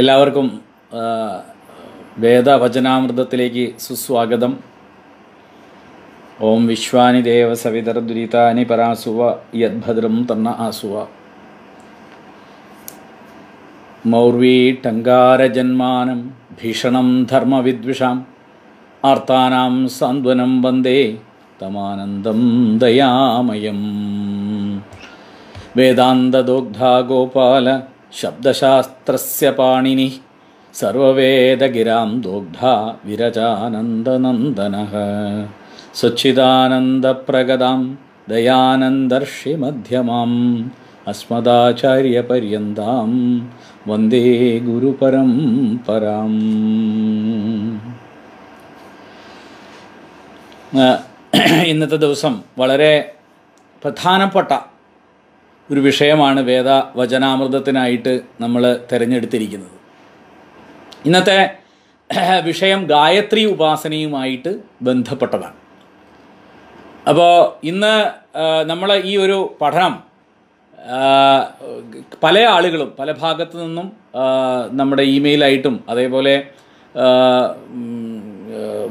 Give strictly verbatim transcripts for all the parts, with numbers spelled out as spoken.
എല്ലാവർക്കും വേദഭജനാമൃതത്തിലേക്ക് സുസ്വാഗതം. ഓം വിശ്വാനി ദേവ സവിതർ ദുരിതാനി പരാസുവ യദ്ഭദ്രം തന്ന ആസുവ മൗർവീട്ടങ്കാരജന്മാനം ഭീഷണം ധർമ്മവിദ്വിഷാം ആർത്താനാം സാന്ത്വനം വന്ദേ തമാനന്ദം ദയാമയം. വേദാന്തദോഗ്ധാ ഗോപാല ശബ്ദശാസ്ത്രസ്യ പാണിനി സർവവേദഗിരാം ദോഗ്ധാ വിരജാനന്ദനന്ദനഃ സ്വച്ഛിദാനന്ദപ്രഗദാം ദയാനന്ദർഷി മധ്യമാം അസ്മദാചാര്യപര്യന്താം വന്ദേ ഗുരുപരംപരാം. ഇന്നത്തെ ദിവസം വളരെ പ്രധാനപ്പെട്ട ഒരു വിഷയമാണ് വേദ വചനാമൃതത്തിനായിട്ട് നമ്മൾ തിരഞ്ഞെടുത്തിരിക്കുന്നത്. ഇന്നത്തെ വിഷയം ഗായത്രി ഉപാസനയുമായിട്ട് ബന്ധപ്പെട്ടതാണ്. അപ്പോൾ ഇന്ന് നമ്മൾ ഈ ഒരു പഠനം പല ആളുകളും പല ഭാഗത്തു നിന്നും നമ്മുടെ ഇമെയിലായിട്ടും അതേപോലെ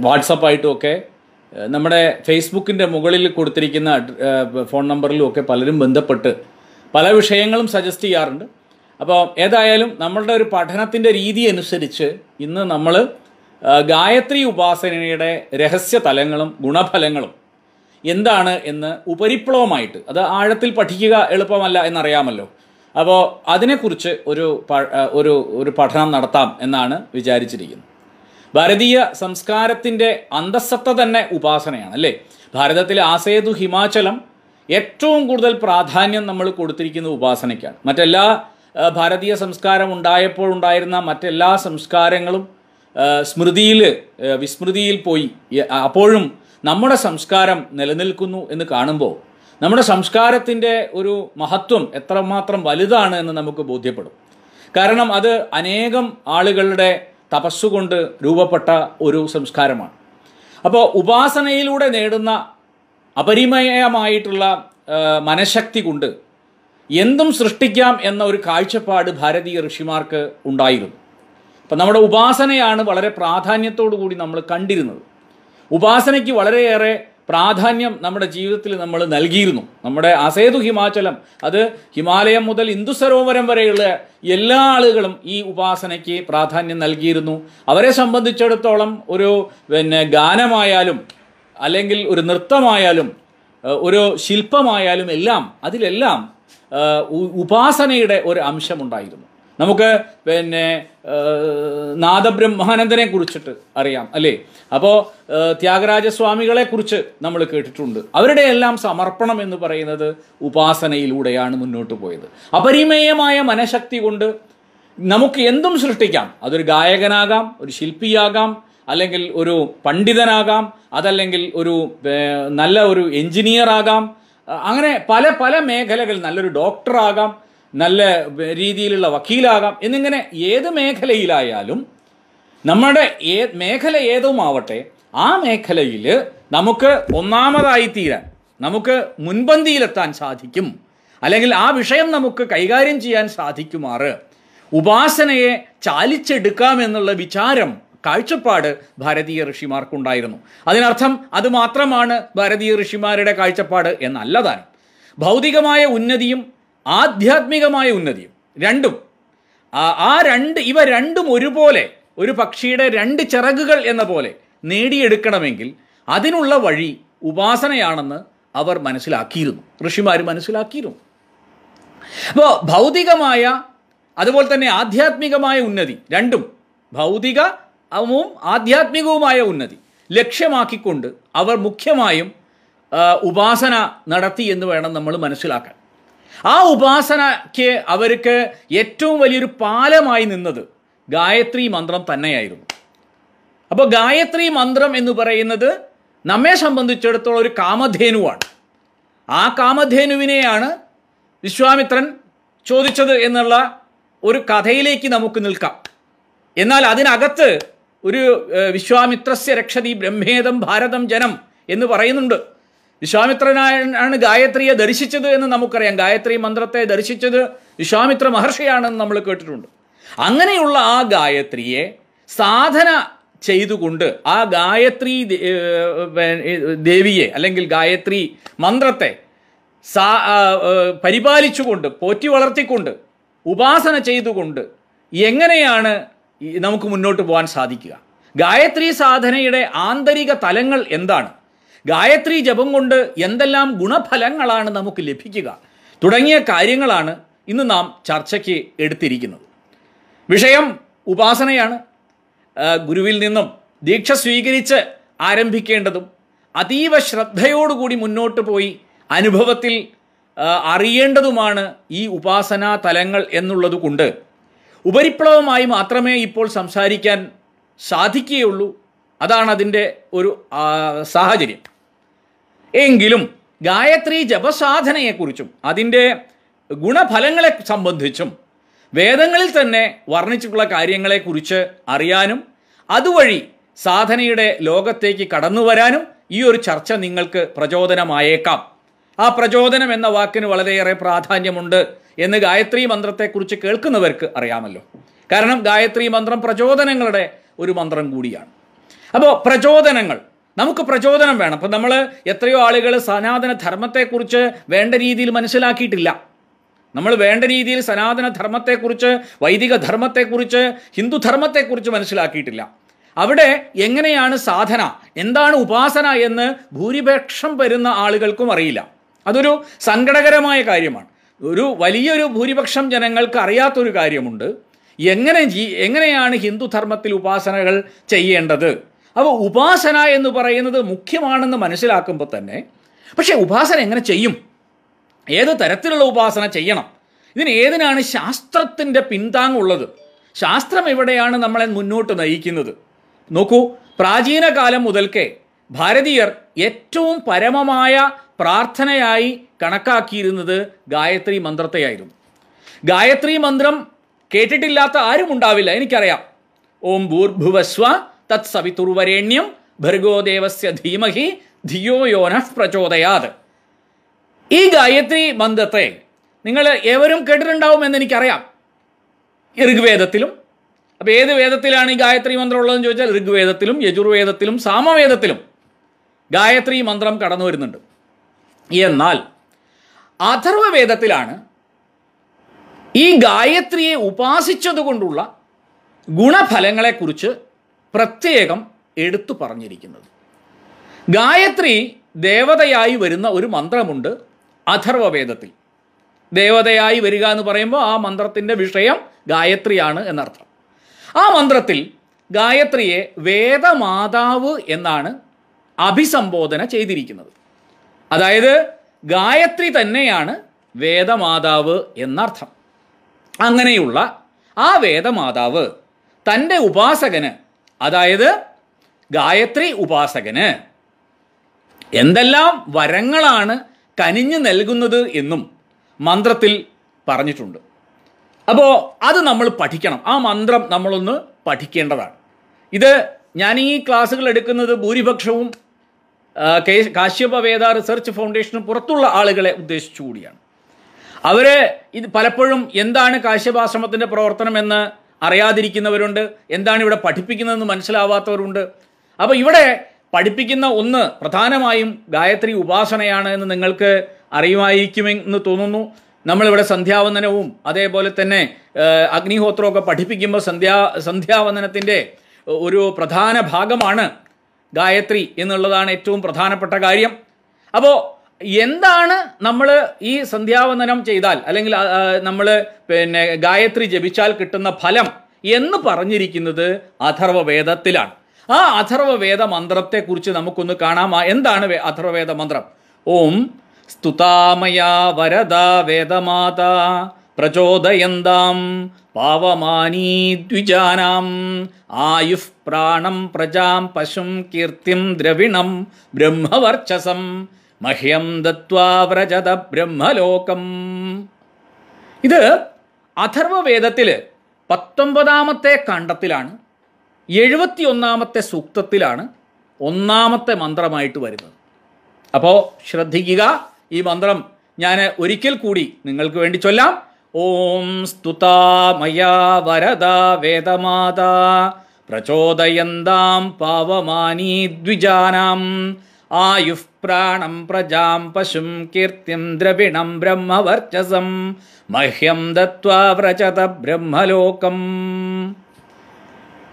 വാട്സപ്പായിട്ടും ഒക്കെ നമ്മുടെ ഫേസ്ബുക്കിൻ്റെ മുകളിൽ കൊടുത്തിരിക്കുന്ന ഫോൺ നമ്പറിലും ഒക്കെ പലരും ബന്ധപ്പെട്ട് പല വിഷയങ്ങളും സജസ്റ്റ് ചെയ്യാറുണ്ട്. അപ്പോൾ ഏതായാലും നമ്മളുടെ ഒരു പഠനത്തിൻ്റെ രീതി അനുസരിച്ച് ഇന്ന് നമ്മൾ ഗായത്രി ഉപാസനയുടെ രഹസ്യ തലങ്ങളും ഗുണഫലങ്ങളും എന്താണ് എന്ന് ഉപരിപ്ലവമായിട്ട്, അത് ആഴത്തിൽ പഠിക്കുക എളുപ്പമല്ല എന്നറിയാമല്ലോ, അപ്പോൾ അതിനെക്കുറിച്ച് ഒരു ഒരു ഒരു പഠനം നടത്താം എന്നാണ് വിചാരിച്ചിരിക്കുന്നത്. ഭാരതീയ സംസ്കാരത്തിൻ്റെ അന്തസ്സത്ത തന്നെ ഉപാസനയാണ്, അല്ലേ? ഭാരതത്തിലെ ആസേതു ഹിമാചലം ഏറ്റവും കൂടുതൽ പ്രാധാന്യം നമ്മൾ കൊടുത്തിരിക്കുന്ന ഉപാസനയ്ക്കാണ്. മറ്റെല്ലാ ഭാരതീയ സംസ്കാരം ഉണ്ടായപ്പോഴുണ്ടായിരുന്ന മറ്റെല്ലാ സംസ്കാരങ്ങളും സ്മൃതിയിൽ വിസ്മൃതിയിൽ പോയി, അപ്പോഴും നമ്മുടെ സംസ്കാരം നിലനിൽക്കുന്നു എന്ന് കാണുമ്പോൾ നമ്മുടെ സംസ്കാരത്തിൻ്റെ ഒരു മഹത്വം എത്രമാത്രം വലുതാണ് എന്ന് നമുക്ക് ബോധ്യപ്പെടും. കാരണം അത് അനേകം ആളുകളുടെ തപസ്സുകൊണ്ട് രൂപപ്പെട്ട ഒരു സംസ്കാരമാണ്. അപ്പോൾ ഉപാസനയിലൂടെ നേടുന്ന അപരിമയമായിട്ടുള്ള മനഃശക്തി കൊണ്ട് എന്തും സൃഷ്ടിക്കാം എന്ന ഒരു കാഴ്ചപ്പാട് ഭാരതീയ ഋഷിമാർക്ക് ഉണ്ടായിരുന്നു. അപ്പം നമ്മുടെ ഉപാസനയാണ് വളരെ പ്രാധാന്യത്തോടു കൂടി നമ്മൾ കണ്ടിരുന്നത്. ഉപാസനയ്ക്ക് വളരെയേറെ പ്രാധാന്യം നമ്മുടെ ജീവിതത്തിൽ നമ്മൾ നൽകിയിരുന്നു. നമ്മുടെ ആസേതു ഹിമാചലം, അത് ഹിമാലയം മുതൽ ഇന്ദു സരോവരം വരെയുള്ള എല്ലാ ആളുകളും ഈ ഉപാസനയ്ക്ക് പ്രാധാന്യം നൽകിയിരുന്നു. അവരെ സംബന്ധിച്ചിടത്തോളം ഒരു പിന്നെ ഗാനമായാലും അല്ലെങ്കിൽ ഒരു നൃത്തമായാലും ഒരു ശില്പമായാലും എല്ലാം അതിലെല്ലാം ഉപാസനയുടെ ഒരു അംശമുണ്ടായിരുന്നു. നമുക്ക് പിന്നെ നാദബ്രഹ്മാനന്ദനെ കുറിച്ചിട്ട് അറിയാം, അല്ലേ? അപ്പോൾ ത്യാഗരാജസ്വാമികളെ കുറിച്ച് നമ്മൾ കേട്ടിട്ടുണ്ട്. അവരുടെ എല്ലാം സമർപ്പണം എന്ന് പറയുന്നത് ഉപാസനയിലൂടെയാണ് മുന്നോട്ട് പോയത്. അപരിമേയമായ മനഃശക്തി കൊണ്ട് നമുക്ക് എന്തും സൃഷ്ടിക്കാം. അതൊരു ഗായകനാകാം, ഒരു ശില്പിയാകാം, അല്ലെങ്കിൽ ഒരു പണ്ഡിതനാകാം, അതല്ലെങ്കിൽ ഒരു നല്ല ഒരു എൻജിനീയറാകാം, അങ്ങനെ പല പല മേഖലകൾ, നല്ലൊരു ഡോക്ടറാകാം, നല്ല രീതിയിലുള്ള വക്കീലാകാം എന്നിങ്ങനെ ഏത് മേഖലയിലായാലും നമ്മുടെ ഏ മേഖല ഏതുമാവട്ടെ, ആ മേഖലയിൽ നമുക്ക് ഒന്നാമതായി തീരാൻ, നമുക്ക് മുൻപന്തിയിലെത്താൻ സാധിക്കും, അല്ലെങ്കിൽ ആ വിഷയം നമുക്ക് കൈകാര്യം ചെയ്യാൻ സാധിക്കുമാറ് ഉപാസനയെ ചാലിച്ചെടുക്കാമെന്നുള്ള വിചാരം, കാഴ്ചപ്പാട് ഭാരതീയ ഋഷിമാർക്കുണ്ടായിരുന്നു. അതിനർത്ഥം അത് മാത്രമാണ് ഭാരതീയ ഋഷിമാരുടെ കാഴ്ചപ്പാട് എന്നല്ലതാണ്. ഭൗതികമായ ഉന്നതിയും ആധ്യാത്മികമായ ഉന്നതിയും രണ്ടും, ആ രണ്ട് ഇവ രണ്ടും ഒരുപോലെ, ഒരു പക്ഷിയുടെ രണ്ട് ചിറകുകൾ എന്ന പോലെ നേടിയെടുക്കണമെങ്കിൽ അതിനുള്ള വഴി ഉപാസനയാണെന്ന് അവർ മനസ്സിലാക്കിയിരുന്നു, ഋഷിമാർ മനസ്സിലാക്കിയിരുന്നു. അപ്പോൾ ഭൗതികമായ അതുപോലെ തന്നെ ആധ്യാത്മികമായ ഉന്നതി രണ്ടും, ഭൗതികവും ആധ്യാത്മികവുമായ ഉന്നതി ലക്ഷ്യമാക്കിക്കൊണ്ട് അവർ മുഖ്യമായും ഉപാസന നടത്തി എന്ന് വേണം നമ്മൾ മനസ്സിലാക്കാൻ. ആ ഉപാസനയ്ക്ക് അവർക്ക് ഏറ്റവും വലിയൊരു പാലമായി നിന്നത് ഗായത്രി മന്ത്രം തന്നെയായിരുന്നു. അപ്പോൾ ഗായത്രി മന്ത്രം എന്ന് പറയുന്നത് നമ്മെ സംബന്ധിച്ചിടത്തോളം ഒരു കാമധേനുവാണ്. ആ കാമധേനുവിനെയാണ് വിശ്വാമിത്രൻ ചോദിച്ചത് എന്നുള്ള ഒരു കഥയിലേക്ക് നമുക്ക് നിൽക്കാം. എന്നാൽ അതിനകത്ത് ഒരു വിശ്വാമിത്രസ്യ രക്ഷതി ബ്രഹ്മേദം ഭാരതം ജനം എന്ന് പറയുന്നുണ്ട്. വിശ്വാമിത്രനാണ് ഗായത്രിയെ ദർശിച്ചത് എന്ന് നമുക്കറിയാം. ഗായത്രി മന്ത്രത്തെ ദർശിച്ചത് വിശ്വാമിത്ര മഹർഷിയാണെന്ന് നമ്മൾ കേട്ടിട്ടുണ്ട്. അങ്ങനെയുള്ള ആ ഗായത്രിയെ സാധന ചെയ്തുകൊണ്ട് ആ ഗായത്രി ദേവിയെ അല്ലെങ്കിൽ ഗായത്രി മന്ത്രത്തെ സാ പരിപാലിച്ചുകൊണ്ട് പോറ്റി വളർത്തിക്കൊണ്ട് ഉപാസന ചെയ്തുകൊണ്ട് എങ്ങനെയാണ് നമുക്ക് മുന്നോട്ട് പോകാൻ സാധിക്കുക? ഗായത്രി സാധനയുടെ ആന്തരിക തലങ്ങൾ എന്താണ്? ഗായത്രി ജപം കൊണ്ട് എന്തെല്ലാം ഗുണഫലങ്ങളാണ് നമുക്ക് ലഭിക്കുക തുടങ്ങിയ കാര്യങ്ങളാണ് ഇന്ന് നാം ചർച്ചയ്ക്ക് എടുത്തിരിക്കുന്നത്. വിഷയം ഉപാസനയാണ്. ഗുരുവിൽ നിന്നും ദീക്ഷ സ്വീകരിച്ച് ആരംഭിക്കേണ്ടതും അതീവ ശ്രദ്ധയോടുകൂടി മുന്നോട്ട് പോയി അനുഭവത്തിൽ അറിയേണ്ടതുമാണ് ഈ ഉപാസനാ തലങ്ങൾ എന്നുള്ളതുകൊണ്ട് ഉപരിപ്ലവമായി മാത്രമേ ഇപ്പോൾ സംസാരിക്കാൻ സാധിക്കുകയുള്ളൂ. അതാണ് അതിൻ്റെ ഒരു സാഹചര്യം. എങ്കിലും ഗായത്രി ജപസാധനയെക്കുറിച്ചും അതിൻ്റെ ഗുണഫലങ്ങളെ സംബന്ധിച്ചും വേദങ്ങളിൽ തന്നെ വർണ്ണിച്ചിട്ടുള്ള കാര്യങ്ങളെക്കുറിച്ച് അറിയാനും അതുവഴി സാധനയുടെ ലോകത്തേക്ക് കടന്നു വരാനും ഈ ഒരു ചർച്ച നിങ്ങൾക്ക് പ്രചോദനമായേക്കാം. ആ പ്രചോദനം എന്ന വാക്കിന് വളരെയേറെ പ്രാധാന്യമുണ്ട് എന്ന് ഗായത്രി മന്ത്രത്തെക്കുറിച്ച് കേൾക്കുന്നവർക്ക് അറിയാമല്ലോ. കാരണം ഗായത്രി മന്ത്രം പ്രചോദനങ്ങളുടെ ഒരു മന്ത്രം കൂടിയാണ്. അപ്പോൾ പ്രചോദനങ്ങൾ, നമുക്ക് പ്രചോദനം വേണം. അപ്പം നമ്മൾ എത്രയോ ആളുകൾ സനാതന ധർമ്മത്തെക്കുറിച്ച് വേണ്ട രീതിയിൽ മനസ്സിലാക്കിയിട്ടില്ല. നമ്മൾ വേണ്ട രീതിയിൽ സനാതന ധർമ്മത്തെക്കുറിച്ച്, വൈദിക ധർമ്മത്തെക്കുറിച്ച്, ഹിന്ദുധർമ്മത്തെക്കുറിച്ച് മനസ്സിലാക്കിയിട്ടില്ല. അവിടെ എങ്ങനെയാണ് സാധന, എന്താണ് ഉപാസന എന്ന് ഭൂരിപക്ഷം വരുന്ന ആളുകൾക്കും അറിയില്ല. അതൊരു സങ്കടകരമായ കാര്യമാണ്. ഒരു വലിയൊരു ഭൂരിപക്ഷം ജനങ്ങൾക്ക് അറിയാത്തൊരു കാര്യമുണ്ട്, എങ്ങനെ ജീ എങ്ങനെയാണ് ഹിന്ദുധർമ്മത്തിൽ ഉപാസനകൾ ചെയ്യേണ്ടത്. അപ്പോൾ ഉപാസന എന്ന് പറയുന്നത് മുഖ്യമാണെന്ന് മനസ്സിലാക്കുമ്പോൾ തന്നെ, പക്ഷേ ഉപാസന എങ്ങനെ ചെയ്യും, ഏത് തരത്തിലുള്ള ഉപാസന ചെയ്യണം, ഇതിന് ഏതിനാണ് ശാസ്ത്രത്തിൻ്റെ പിന്താങ്ങുള്ളത്, ശാസ്ത്രം എവിടെയാണ് നമ്മളെ മുന്നോട്ട് നയിക്കുന്നത്? നോക്കൂ, പ്രാചീന കാലം മുതൽക്കേ ഭാരതീയർ ഏറ്റവും പരമമായ പ്രാർത്ഥനയായി കണക്കാക്കിയിരുന്നത് ഗായത്രി മന്ത്രത്തെയായിരുന്നു. ഗായത്രി മന്ത്രം കേട്ടിട്ടില്ലാത്ത ആരും ഉണ്ടാവില്ല, എനിക്കറിയാം. ഓം ഭൂർഭുവസ്വ തത് സവിതുർവരേണ്യം ഭർഗോദേവസ്യ ധീമഹി ധിയോ യോനഃ പ്രചോദയാത്. ഈ ഗായത്രി മന്ത്രത്തെ നിങ്ങൾ ഏവരും കേട്ടിട്ടുണ്ടാവുമെന്ന് എനിക്കറിയാം. ഋഗ്വേദത്തിലും, അപ്പോൾ ഏത് വേദത്തിലാണ് ഈ ഗായത്രി മന്ത്രം ഉള്ളതെന്ന് ചോദിച്ചാൽ ഋഗ്വേദത്തിലും യജുർവേദത്തിലും സാമവേദത്തിലും ഗായത്രി മന്ത്രം കടന്നു വരുന്നുണ്ട്. എന്നാൽ അഥർവവേദത്തിലാണ് ഈ ഗായത്രിയെ ഉപാസിച്ചതുകൊണ്ടുള്ള ഗുണഫലങ്ങളെക്കുറിച്ച് പ്രത്യേകം എടുത്തു പറഞ്ഞിരിക്കുന്നത്. ഗായത്രി ദേവതയായി വരുന്ന ഒരു മന്ത്രമുണ്ട് അഥർവവേദത്തിൽ. ദേവതയായി വരിക എന്ന് പറയുമ്പോൾ ആ മന്ത്രത്തിൻ്റെ വിഷയം ഗായത്രിയാണ് എന്നർത്ഥം. ആ മന്ത്രത്തിൽ ഗായത്രിയെ വേദമാതാവ് എന്നാണ് അഭിസംബോധന ചെയ്തിരിക്കുന്നത്. അതായത് ഗായത്രി തന്നെയാണ് വേദമാതാവ് എന്നർത്ഥം. അങ്ങനെയുള്ള ആ വേദമാതാവ് തൻ്റെ ഉപാസകന്, അതായത് ഗായത്രി ഉപാസകന് എന്തെല്ലാം വരങ്ങളാണ് കനിഞ്ഞു നൽകുന്നത് എന്നും മന്ത്രത്തിൽ പറഞ്ഞിട്ടുണ്ട്. അപ്പോൾ അത് നമ്മൾ പഠിക്കണം. ആ മന്ത്രം നമ്മളൊന്ന് പഠിക്കേണ്ടതാണ്. ഇത് ഞാൻ ഈ ക്ലാസ്സുകൾ എടുക്കുന്നത് ഭൂരിപക്ഷവും കാശ്യപവേദ റിസർച്ച് ഫൗണ്ടേഷന് പുറത്തുള്ള ആളുകളെ ഉദ്ദേശിച്ചു കൂടിയാണ്. അവർ ഇത് പലപ്പോഴും എന്താണ് കാശ്യപാശ്രമത്തിൻ്റെ പ്രവർത്തനം എന്ന് അറിയാതിരിക്കുന്നവരുണ്ട്, എന്താണ് ഇവിടെ പഠിപ്പിക്കുന്നതെന്ന് മനസ്സിലാവാത്തവരുണ്ട്. അപ്പോൾ ഇവിടെ പഠിപ്പിക്കുന്ന ഒന്ന് പ്രധാനമായും ഗായത്രി ഉപാസനയാണ് എന്ന് നിങ്ങൾക്ക് അറിയുമായിരിക്കുമെന്ന് തോന്നുന്നു. നമ്മളിവിടെ സന്ധ്യാവന്ദനവും അതേപോലെ തന്നെ അഗ്നിഹോത്രമൊക്കെ പഠിപ്പിക്കുമ്പോൾ സന്ധ്യാ സന്ധ്യാവന്ദനത്തിൻ്റെ ഒരു പ്രധാന ഭാഗമാണ് ഗായത്രി എന്നുള്ളതാണ് ഏറ്റവും പ്രധാനപ്പെട്ട കാര്യം. അപ്പോൾ എന്താണ് നമ്മൾ ഈ സന്ധ്യാവന്ദനം ചെയ്താൽ അല്ലെങ്കിൽ നമ്മൾ പിന്നെ ഗായത്രി ജപിച്ചാൽ കിട്ടുന്ന ഫലം എന്ന് പറഞ്ഞിരിക്കുന്നത് അഥർവവേദത്തിലാണ്. ആ അഥർവവേദ മന്ത്രത്തെക്കുറിച്ച് നമുക്കൊന്ന് കാണാം. എന്താണ് അഥർവവേദ മന്ത്രം? ഓം സ്തുതാമയാ വരദാ വേദമാതാ പ്രചോദയന്താം പാവമാനീ ദ്വിജാനാം ആയുഃ പ്രാണം പ്രജാം പശും കീർത്തിം ദ്രവിണം ബ്രഹ്മവർച്ചസം മഹ്യം ദത്വാ വ്രജത ബ്രഹ്മലോകം. ഇത് അഥർവവേദത്തിൽ പത്തൊമ്പതാമത്തെ കാണ്ഡത്തിലാണ്, എഴുപത്തി ഒന്നാമത്തെ സൂക്തത്തിലാണ് ഒന്നാമത്തെ മന്ത്രമായിട്ട് വരുന്നത്. അപ്പോൾ ശ്രദ്ധിക്കുക, ഈ മന്ത്രം ഞാൻ ഒരിക്കൽ കൂടി നിങ്ങൾക്ക് വേണ്ടി ചൊല്ലാം. ഓം സ്തുതാ മയാ വരദാ വേദമാതാ പ്രചോദയന്താം പാവമാനീ ദ്വിജാനാം ആയുഃ പ്രാണം പ്രജാം പശും കീർത്തിം ദ്രവിണം ബ്രഹ്മവർച്ചസം മഹ്യം ദത്വാ വ്രജത ബ്രഹ്മലോകം.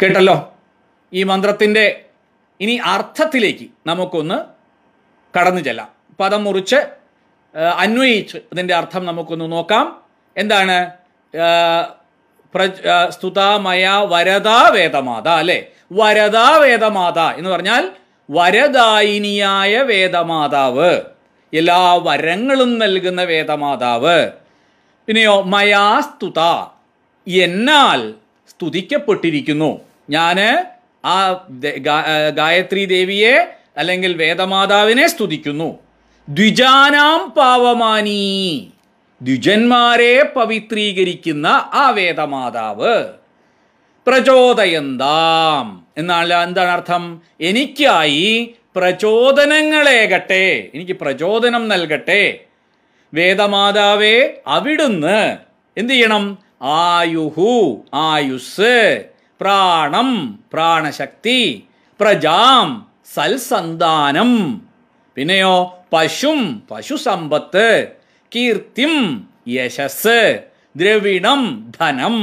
കേട്ടല്ലോ ഈ മന്ത്രത്തിൻ്റെ ഇനി അർത്ഥത്തിലേക്ക് നമുക്കൊന്ന് കടന്നു ചെല്ലാം. പദം മുറിച്ച് അന്വയിച്ച് അതിൻ്റെ അർത്ഥം നമുക്കൊന്ന് നോക്കാം. എന്താണ്? സ്തുതാമയ വരദാ വേദമാത അല്ലെ, വരദാ വേദമാത എന്ന് പറഞ്ഞാൽ വരദായിനിയായ വേദമാതാവ്, എല്ലാ വരങ്ങളും നൽകുന്ന വേദമാതാവ്. പിന്നെയോ മയാ സ്തുത, എന്നാൽ സ്തുതിക്കപ്പെട്ടിരിക്കുന്നു, ഞാൻ ആ ഗായത്രി ദേവിയെ അല്ലെങ്കിൽ വേദമാതാവിനെ സ്തുതിക്കുന്നു. ദ്വിജാനാം പാവമാനീ, ദ്വിജന്മാരെ പവിത്രീകരിക്കുന്ന ആ വേദമാതാവ്. പ്രചോദയന്താം എന്നാൽ എന്താണ് അർത്ഥം? എനിക്കായി പ്രചോദനങ്ങളേകട്ടെ, എനിക്ക് പ്രചോദനം നൽകട്ടെ വേദമാതാവേ. അവിടുന്ന് എന്ത് ചെയ്യണം? ആയുഹു ആയുസ്, പ്രാണം പ്രാണശക്തി, പ്രജാം സൽസന്താനം, പിന്നെയോ പശും പശുസമ്പത്ത്, കീർത്തിം യശസ്, ദ്രവിണം ധനം,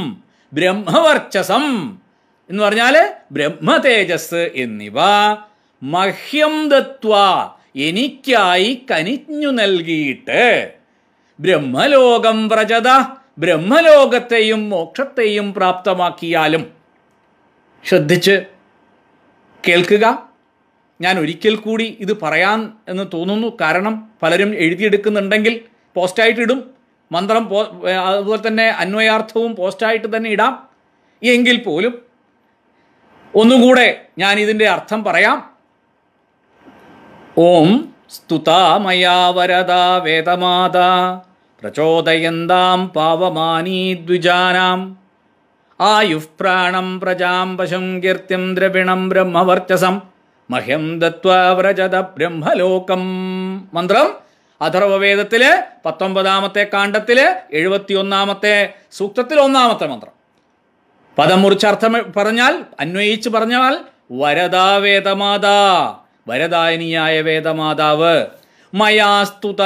ബ്രഹ്മവർച്ചസം എന്ന് പറഞ്ഞാൽ ബ്രഹ്മതേജസ് എന്നിവ മഹ്യം ദത്വ എനിക്കായി കനിഞ്ഞു നൽകിയിട്ട് ബ്രഹ്മലോകം വ്രജത ബ്രഹ്മലോകത്തെയും മോക്ഷത്തെയും പ്രാപ്തമാക്കിയാലും. ശ്രദ്ധിച്ച് കേൾക്കുക. ഞാൻ ഒരിക്കൽ കൂടി ഇത് പറയാൻ എന്ന് തോന്നുന്നു, കാരണം പലരും എഴുതിയെടുക്കുന്നുണ്ടെങ്കിൽ പോസ്റ്റായിട്ടിടും. മന്ത്രം പോ അതുപോലെ തന്നെ അന്വയാർത്ഥവും പോസ്റ്റായിട്ട് തന്നെ ഇടാം. എങ്കിൽ പോലും ഒന്നുകൂടെ ഞാൻ ഇതിൻ്റെ അർത്ഥം പറയാം. ഓം സ്തുതാമയാ വരദാ വേദമാതാ പ്രചോദയന്താം പാവമാനീ ദ്വിജാനാം ആയുഃ പ്രാണം പ്രജാം പശും കീർത്തിം ദ്രവിണം ബ്രഹ്മവർച്ചസം മഹ്യം ദത്വാ വ്രജത ബ്രഹ്മലോകം. മന്ത്രം അഥർവവേദത്തിലെ പത്തൊമ്പതാമത്തെ കാണ്ഡത്തിലെ എഴുപത്തിയൊന്നാമത്തെ സൂക്തത്തിൽ ഒന്നാമത്തെ മന്ത്രം. പദം മുറിച്ചർത്ഥം പറഞ്ഞാൽ, അന്വയിച്ച് പറഞ്ഞാൽ വരദാ വേദമാതാ, വരദായനിയായ വേദമാതാവ്. മയാ സ്തുത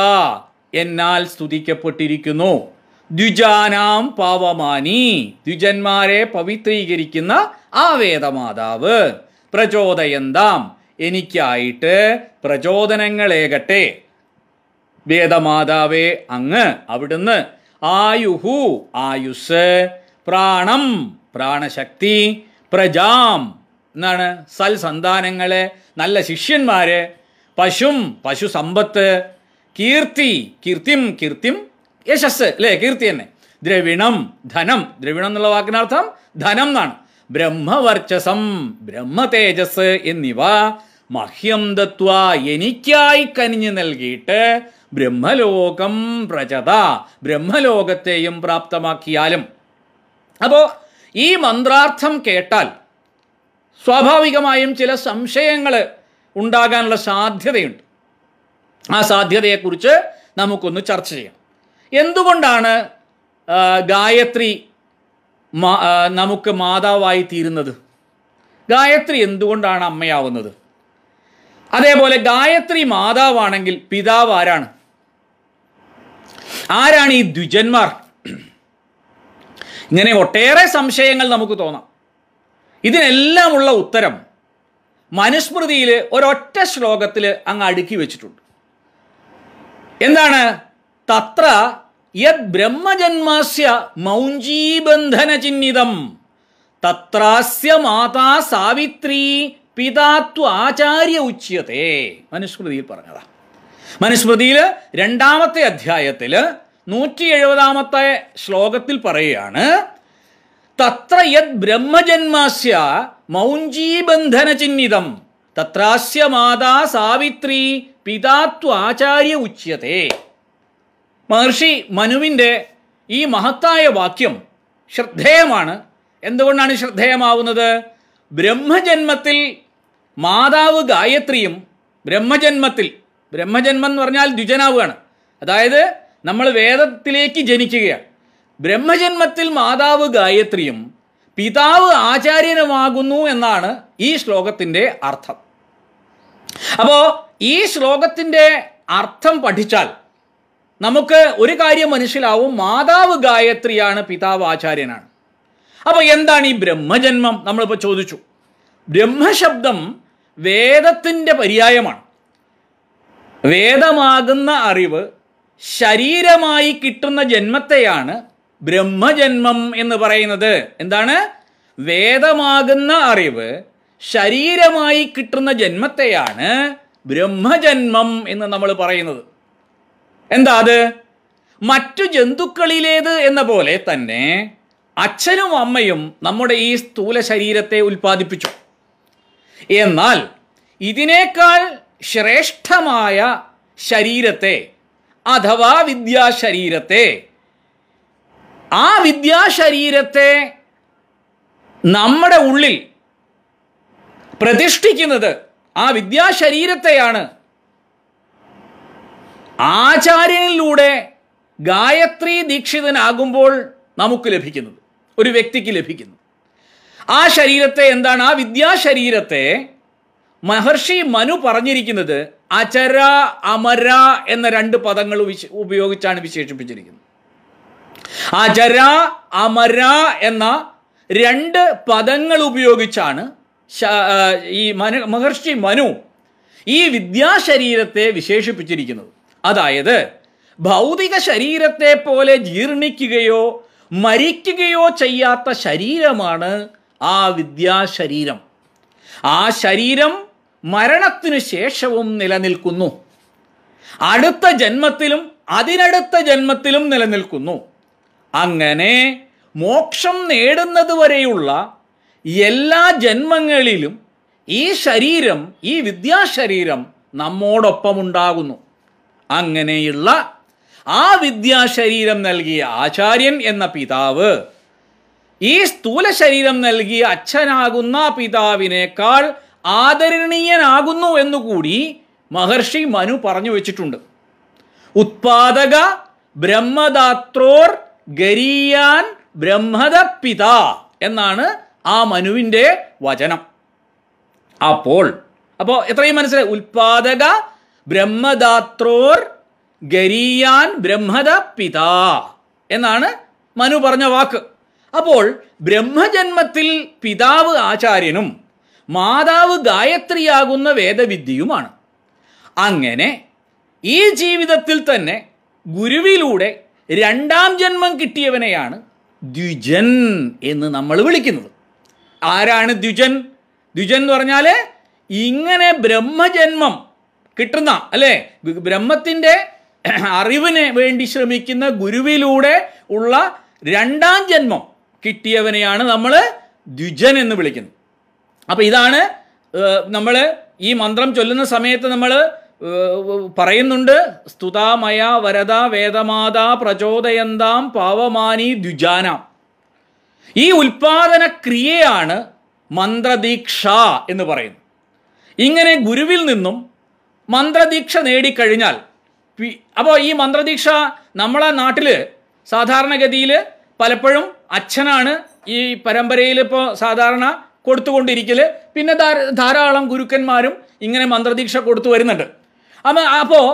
എന്നാൽ സ്തുതിക്കപ്പെട്ടിരിക്കുന്നു. ദ്വിജാനാം പാവമാനി ദ്വിജന്മാരെ പവിത്രീകരിക്കുന്ന ആ വേദമാതാവ്. പ്രചോദയന്താം എനിക്കായിട്ട് പ്രചോദനങ്ങളേകട്ടെ വേദമാതാവേ അങ്ങ്. അവിടുന്ന് ആയുഹു ആയുസ്, പ്രാണം പ്രാണശക്തി, പ്രജാം എന്നാണ് സൽസന്താനങ്ങളെ നല്ല ശിഷ്യന്മാരെ, പശും പശുസമ്പത്ത്, കീർത്തി കീർത്തിം കീർത്തിം യശസ് അല്ലേ, കീർത്തി തന്നെ, ദ്രവിണം ധനം, ദ്രവിണം എന്നുള്ള വാക്കിനർത്ഥം ധനം എന്നാണ്, ബ്രഹ്മവർച്ചസം ബ്രഹ്മതേജസ് എന്നിവ മഹ്യം ദത്വ എനിക്കായി കനിഞ്ഞു നൽകിയിട്ട് ബ്രഹ്മലോകം പ്രജത ബ്രഹ്മലോകത്തെയും പ്രാപ്തമാക്കിയാലും. അപ്പോൾ ഈ മന്ത്രാർത്ഥം കേട്ടാൽ സ്വാഭാവികമായും ചില സംശയങ്ങൾ ഉണ്ടാകാനുള്ള സാധ്യതയുണ്ട്. ആ സാധ്യതയെക്കുറിച്ച് നമുക്കൊന്ന് ചർച്ച ചെയ്യാം. എന്തുകൊണ്ടാണ് ഗായത്രി നമുക്ക് മാതാവായി തീരുന്നത്? ഗായത്രി എന്തുകൊണ്ടാണ് അമ്മയാവുന്നത്? അതേപോലെ ഗായത്രി മാതാവാണെങ്കിൽ പിതാവ് ആരാണ്? ആരാണ് ഈ ദ്വിജന്മാർ? ഇങ്ങനെ ഒട്ടേറെ സംശയങ്ങൾ നമുക്ക് തോന്നാം. ഇതിനെല്ലാമുള്ള ഉത്തരം മനുസ്മൃതിയിൽ ഒരൊറ്റ ശ്ലോകത്തിൽ അങ്ങ് അടുക്കി വെച്ചിട്ടുണ്ട്. എന്താണ്? തത്ര യത് ബ്രഹ്മജന്മസ്യ മൗഞ്ചീബന്ധന ചിഹ്നിതം തത്രാസ്യ മാതാ സാവിത്രീ പിതാത്വ ആചാര്യ ഉച്യത്തെ. മനുസ്മൃതിയിൽ പറഞ്ഞതാ. മനുസ്മൃതിയിൽ രണ്ടാമത്തെ അധ്യായത്തിൽ നൂറ്റി എഴുപതാമത്തെ ശ്ലോകത്തിൽ പറയുകയാണ്, തത്ര യത് ബ്രഹ്മജന്മസ്യ മൗഞ്ചീബന്ധന ചിഹ്നിതം തത്രാസ്യ മാതാ സാവിത്രീ പിതാത്വ ആചാര്യ ഉച്യത്തെ. മഹർഷി മനുവിൻ്റെ ഈ മഹത്തായ വാക്യം ശ്രദ്ധേയമാണ്. എന്തുകൊണ്ടാണ് ശ്രദ്ധേയമാവുന്നത്? ബ്രഹ്മജന്മത്തിൽ മാതാവ് ഗായത്രിയും, ബ്രഹ്മജന്മത്തിൽ ബ്രഹ്മജന്മം എന്ന് പറഞ്ഞാൽ ദ്വിജനാവുകയാണ്, അതായത് നമ്മൾ വേദത്തിലേക്ക് ജനിക്കുകയാണ്. ബ്രഹ്മജന്മത്തിൽ മാതാവ് ഗായത്രിയും പിതാവ് ആചാര്യനുമാകുന്നു എന്നാണ് ഈ ശ്ലോകത്തിൻ്റെ അർത്ഥം. അപ്പോൾ ഈ ശ്ലോകത്തിൻ്റെ അർത്ഥം പഠിച്ചാൽ നമുക്ക് ഒരു കാര്യം മനസ്സിലാവും, മാതാവ് ഗായത്രിയാണ്, പിതാവ് ആചാര്യനാണ്. അപ്പോൾ എന്താണ് ഈ ബ്രഹ്മജന്മം? നമ്മളിപ്പോൾ ചോദിച്ചു. ബ്രഹ്മശബ്ദം വേദത്തിൻ്റെ പര്യായമാണ്. വേദമാകുന്ന അറിവ് ശരീരമായി കിട്ടുന്ന ജന്മത്തെയാണ് ബ്രഹ്മജന്മം എന്ന് പറയുന്നത്. എന്താണ്? വേദമാകുന്ന അറിവ് ശരീരമായി കിട്ടുന്ന ജന്മത്തെയാണ് ബ്രഹ്മജന്മം എന്ന് നമ്മൾ പറയുന്നത്. എന്താ അത്? മറ്റു ജന്തുക്കളിലേത് എന്ന പോലെ തന്നെ അച്ഛനും അമ്മയും നമ്മുടെ ഈ സ്ഥൂല ശരീരത്തെ ഉൽപ്പാദിപ്പിച്ചു. എന്നാൽ ഇതിനേക്കാൾ ശ്രേഷ്ഠമായ ശരീരത്തെ, അഥവാ വിദ്യാശരീരത്തെ, ആ വിദ്യാശരീരത്തെ നമ്മുടെ ഉള്ളിൽ പ്രതിഷ്ഠിക്കുന്നത്, ആ വിദ്യാശരീരത്തെയാണ് ആചാര്യനിലൂടെ ഗായത്രി ദീക്ഷിതനാകുമ്പോൾ നമുക്ക് ലഭിക്കുന്നത്, ഒരു വ്യക്തിക്ക് ലഭിക്കുന്നത്. ആ ശരീരത്തെ എന്താണ്? ആ വിദ്യാശരീരത്തെ മഹർഷി മനു പറഞ്ഞിരിക്കുന്നത് അചര അമര എന്ന രണ്ട് പദങ്ങൾ ഉപയോഗിച്ചാണ് വിശേഷിപ്പിച്ചിരിക്കുന്നത്. അചര അമര എന്ന രണ്ട് പദങ്ങൾ ഉപയോഗിച്ചാണ് ഈ മനു മഹർഷി മനു ഈ വിദ്യാശരീരത്തെ വിശേഷിപ്പിച്ചിരിക്കുന്നത്. അതായത് ഭൗതിക ശരീരത്തെ പോലെ ജീർണിക്കുകയോ മരിക്കുകയോ ചെയ്യാത്ത ശരീരമാണ് ആ വിദ്യാശരീരം. ആ ശരീരം മരണത്തിനു ശേഷവും നിലനിൽക്കുന്നു, അടുത്ത ജന്മത്തിലും അതിനടുത്ത ജന്മത്തിലും നിലനിൽക്കുന്നു. അങ്ങനെ മോക്ഷം നേടുന്നതുവരെയുള്ള എല്ലാ ജന്മങ്ങളിലും ഈ ശരീരം, ഈ വിദ്യാശരീരം നമ്മോടൊപ്പമുണ്ടാകുന്നു. അങ്ങനെയുള്ള ആ വിദ്യാശരീരം നൽകിയ ആചാര്യൻ എന്ന പിതാവ് ഈ സ്ഥൂല ശരീരം നൽകിയ അച്ഛനാകുന്ന പിതാവിനേക്കാൾ ആദരണീയനാകുന്നു എന്നുകൂടി മഹർഷി മനു പറഞ്ഞു വെച്ചിട്ടുണ്ട്. ഉത്പാദക ബ്രഹ്മദാത്രോർ ഗരീയാൻ ബ്രഹ്മദപിത എന്നാണ് ആ മനുവിൻ്റെ വചനം. അപ്പോൾ അപ്പോൾ എത്രയും മനസ്സിലായി, ഉത്പാദക ബ്രഹ്മദാത്രോർ ഗരീയാൻ ബ്രഹ്മദപിത എന്നാണ് മനു പറഞ്ഞ വാക്ക്. അപ്പോൾ ബ്രഹ്മജന്മത്തിൽ പിതാവ് ആചാര്യനും മാതാവ് ഗായത്രിയാകുന്ന വേദവിദ്യയുമാണ്. അങ്ങനെ ഈ ജീവിതത്തിൽ തന്നെ ഗുരുവിലൂടെ രണ്ടാം ജന്മം കിട്ടിയവനെയാണ് ദ്വിജൻ എന്ന് നമ്മൾ വിളിക്കുന്നത്. ആരാണ് ദ്വിജൻ? ദ്വിജൻ എന്ന് പറഞ്ഞാൽ ഇങ്ങനെ ബ്രഹ്മജന്മം കിട്ടുന്ന, അല്ലേ, ബ്രഹ്മത്തിൻ്റെ അറിവിന് വേണ്ടി ശ്രമിക്കുന്ന ഗുരുവിലൂടെ ഉള്ള രണ്ടാം ജന്മം കിട്ടിയവനെയാണ് നമ്മൾ ദ്വിജൻ എന്ന് വിളിക്കുന്നത്. അപ്പോൾ ഇതാണ് നമ്മൾ ഈ മന്ത്രം ചൊല്ലുന്ന സമയത്ത് നമ്മൾ പറയുന്നുണ്ട്, സ്തുതാമയ വരദ വേദമാതാ പ്രചോദയന്താം പാവമാനി ദ്വിജാനാം. ഈ ഉൽപാദന ക്രിയയാണ് മന്ത്രദീക്ഷ എന്ന് പറയുന്നത്. ഇങ്ങനെ ഗുരുവിൽ നിന്നും മന്ത്രദീക്ഷ നേടിക്കഴിഞ്ഞാൽ, അപ്പോൾ ഈ മന്ത്രദീക്ഷ നമ്മളെ നാട്ടിൽ സാധാരണഗതിയിൽ പലപ്പോഴും അച്ഛനാണ് ഈ പരമ്പരയിൽ ഇപ്പോൾ സാധാരണ കൊടുത്തുകൊണ്ടിരിക്കൽ. പിന്നെ ധാരാളം ഗുരുക്കന്മാരും ഇങ്ങനെ മന്ത്രദീക്ഷ കൊടുത്തു വരുന്നുണ്ട്. അപ്പം അപ്പോൾ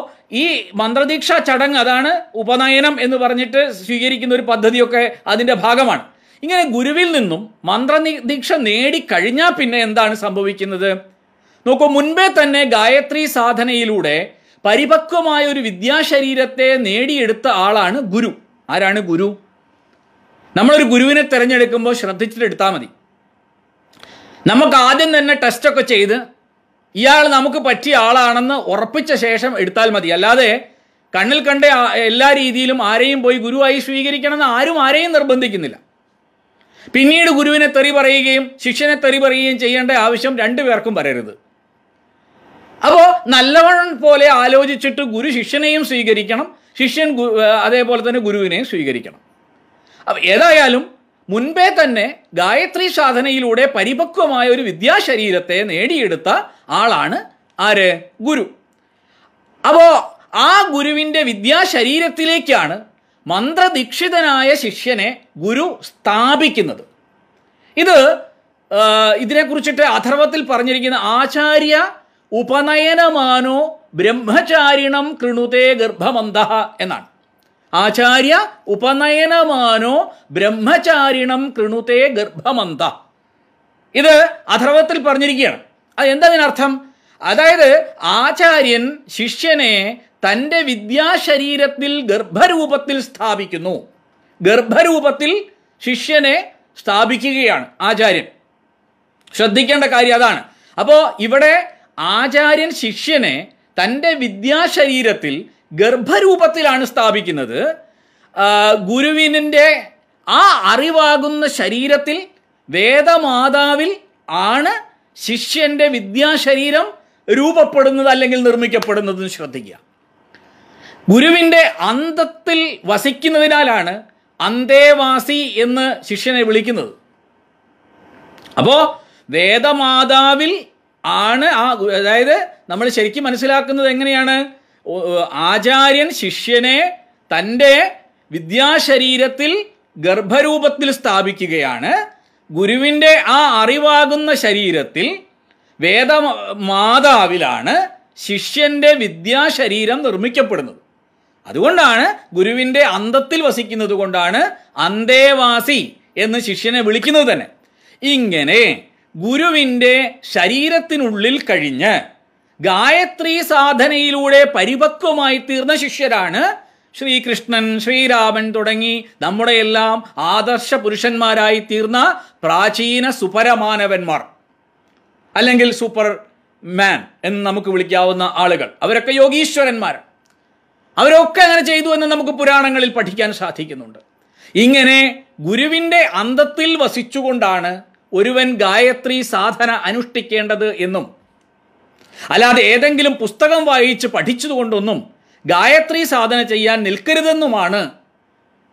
ഈ മന്ത്രദീക്ഷ ചടങ്ങ്, അതാണ് ഉപനയനം എന്ന് പറഞ്ഞിട്ട് സ്വീകരിക്കുന്ന ഒരു പദ്ധതിയൊക്കെ അതിൻ്റെ ഭാഗമാണ്. ഇങ്ങനെ ഗുരുവിൽ നിന്നും മന്ത്രദീക്ഷ നേടിക്കഴിഞ്ഞാൽ പിന്നെ എന്താണ് സംഭവിക്കുന്നത്? നോക്കൂ, മുൻപേ തന്നെ ഗായത്രി സാധനയിലൂടെ പരിപക്വമായ ഒരു വിദ്യാശരീരത്തെ നേടിയെടുത്ത ആളാണ് ഗുരു. ആരാണ് ഗുരു? നമ്മളൊരു ഗുരുവിനെ തിരഞ്ഞെടുക്കുമ്പോൾ ശ്രദ്ധിച്ചിട്ടെടുത്താൽ മതി. നമുക്ക് ആദ്യം തന്നെ ടെസ്റ്റൊക്കെ ചെയ്ത് ഇയാൾ നമുക്ക് പറ്റിയ ആളാണെന്ന് ഉറപ്പിച്ച ശേഷം എടുത്താൽ മതി. അല്ലാതെ കണ്ണിൽ കണ്ട എല്ലാ രീതിയിലും ആരെയും പോയി ഗുരുവായി സ്വീകരിക്കണമെന്ന് ആരും ആരെയും നിർബന്ധിക്കുന്നില്ല. പിന്നീട് ഗുരുവിനെ തെറി പറയുകയും ശിഷ്യനെ തെറി പറയുകയും ചെയ്യേണ്ട ആവശ്യം രണ്ടുപേർക്കും വരരുത്. അപ്പോൾ നല്ലവൺ പോലെ ആലോചിച്ചിട്ട് ഗുരു ശിഷ്യനെയും സ്വീകരിക്കണം, ശിഷ്യൻ അതേപോലെ തന്നെ ഗുരുവിനെയും സ്വീകരിക്കണം. അപ്പോൾ ഏതായാലും മുൻപേ തന്നെ ഗായത്രി സാധനയിലൂടെ പരിപക്വമായ ഒരു വിദ്യാശരീരത്തെ നേടിയെടുത്ത ആളാണ് ആര്? ഗുരു. അപ്പോൾ ആ ഗുരുവിൻ്റെ വിദ്യാശരീരത്തിലേക്കാണ് മന്ത്രദീക്ഷിതനായ ശിഷ്യനെ ഗുരു സ്ഥാപിക്കുന്നത്. ഇത് ഇതിനെക്കുറിച്ചിട്ട് അഥർവത്തിൽ പറഞ്ഞിരിക്കുന്ന ആചാര്യ ഉപനയനമാനോ ബ്രഹ്മചാരിണം കൃണുതേ ഗർഭമന്തഃ എന്നാണ്. ആചാര്യ ഉപനയനമാനോ ബ്രഹ്മചാരിണം കൃണുതേ ഗർഭമന്തഃ, ഇത് അഥർവത്തിൽ പറഞ്ഞിരിക്കുകയാണ്. അത് എന്താ ഇതിനർത്ഥം? അതായത് ആചാര്യൻ ശിഷ്യനെ തൻ്റെ വിദ്യാശരീരത്തിൽ ഗർഭരൂപത്തിൽ സ്ഥാപിക്കുന്നു. ഗർഭരൂപത്തിൽ ശിഷ്യനെ സ്ഥാപിക്കുകയാണ് ആചാര്യൻ. ശ്രദ്ധിക്കേണ്ട കാര്യം അതാണ്. അപ്പോൾ ഇവിടെ ആചാര്യൻ ശിഷ്യനെ തൻ്റെ വിദ്യാശരീരത്തിൽ ഗർഭരൂപത്തിലാണ് സ്ഥാപിക്കുന്നത്. ഗുരുവിൻ്റെ ആ അറിവാകുന്ന ശരീരത്തിൽ, വേദമാതാവിൽ ആണ് ശിഷ്യൻ്റെ വിദ്യാശരീരം രൂപപ്പെടുന്നത് അല്ലെങ്കിൽ നിർമ്മിക്കപ്പെടുന്നതെന്ന് ശ്രദ്ധിക്കുക. ഗുരുവിൻ്റെ അന്തത്തിൽ വസിക്കുന്നതിനാലാണ് അന്തേവാസി എന്ന് ശിഷ്യനെ വിളിക്കുന്നത്. അപ്പോൾ വേദമാതാവിൽ ആണ് ആ, അതായത് നമ്മൾ ശരിക്കും മനസ്സിലാക്കുന്നത് എങ്ങനെയാണ്? ആചാര്യൻ ശിഷ്യനെ തൻ്റെ വിദ്യാശരീരത്തിൽ ഗർഭരൂപത്തിൽ സ്ഥാപിക്കുകയാണ്. ഗുരുവിൻ്റെ ആ അറിവാകുന്ന ശരീരത്തിൽ, വേദമാതാവിലാണ് ശിഷ്യൻ്റെ വിദ്യാശരീരം നിർമ്മിക്കപ്പെടുന്നത്. അതുകൊണ്ടാണ് ഗുരുവിൻ്റെ അന്തത്തിൽ വസിക്കുന്നത് കൊണ്ടാണ് അന്തേവാസി എന്ന് ശിഷ്യനെ വിളിക്കുന്നത് തന്നെ. ഇങ്ങനെ ഗുരുവിൻ്റെ ശരീരത്തിനുള്ളിൽ കഴിഞ്ഞ് ഗായത്രി സാധനയിലൂടെ പരിപക്വമായി തീർന്ന ശിഷ്യരാണ് ശ്രീകൃഷ്ണൻ, ശ്രീരാമൻ തുടങ്ങി നമ്മുടെ എല്ലാം ആദർശ പുരുഷന്മാരായി തീർന്ന പ്രാചീന സുപരമാനവന്മാർ, അല്ലെങ്കിൽ സൂപ്പർ മാൻ എന്ന് നമുക്ക് വിളിക്കാവുന്ന ആളുകൾ. അവരൊക്കെ യോഗീശ്വരന്മാർ. അവരൊക്കെ അങ്ങനെ ചെയ്തു എന്ന് നമുക്ക് പുരാണങ്ങളിൽ പഠിക്കാൻ സാധിക്കുന്നുണ്ട്. ഇങ്ങനെ ഗുരുവിൻ്റെ അന്തത്തിൽ വസിച്ചുകൊണ്ടാണ് ഒരുവൻ ഗായത്രി സാധന അനുഷ്ഠിക്കേണ്ടത് എന്നും, അല്ലാതെ ഏതെങ്കിലും പുസ്തകം വായിച്ച് പഠിച്ചതുകൊണ്ടൊന്നും ഗായത്രി സാധന ചെയ്യാൻ നിൽക്കരുതെന്നുമാണ്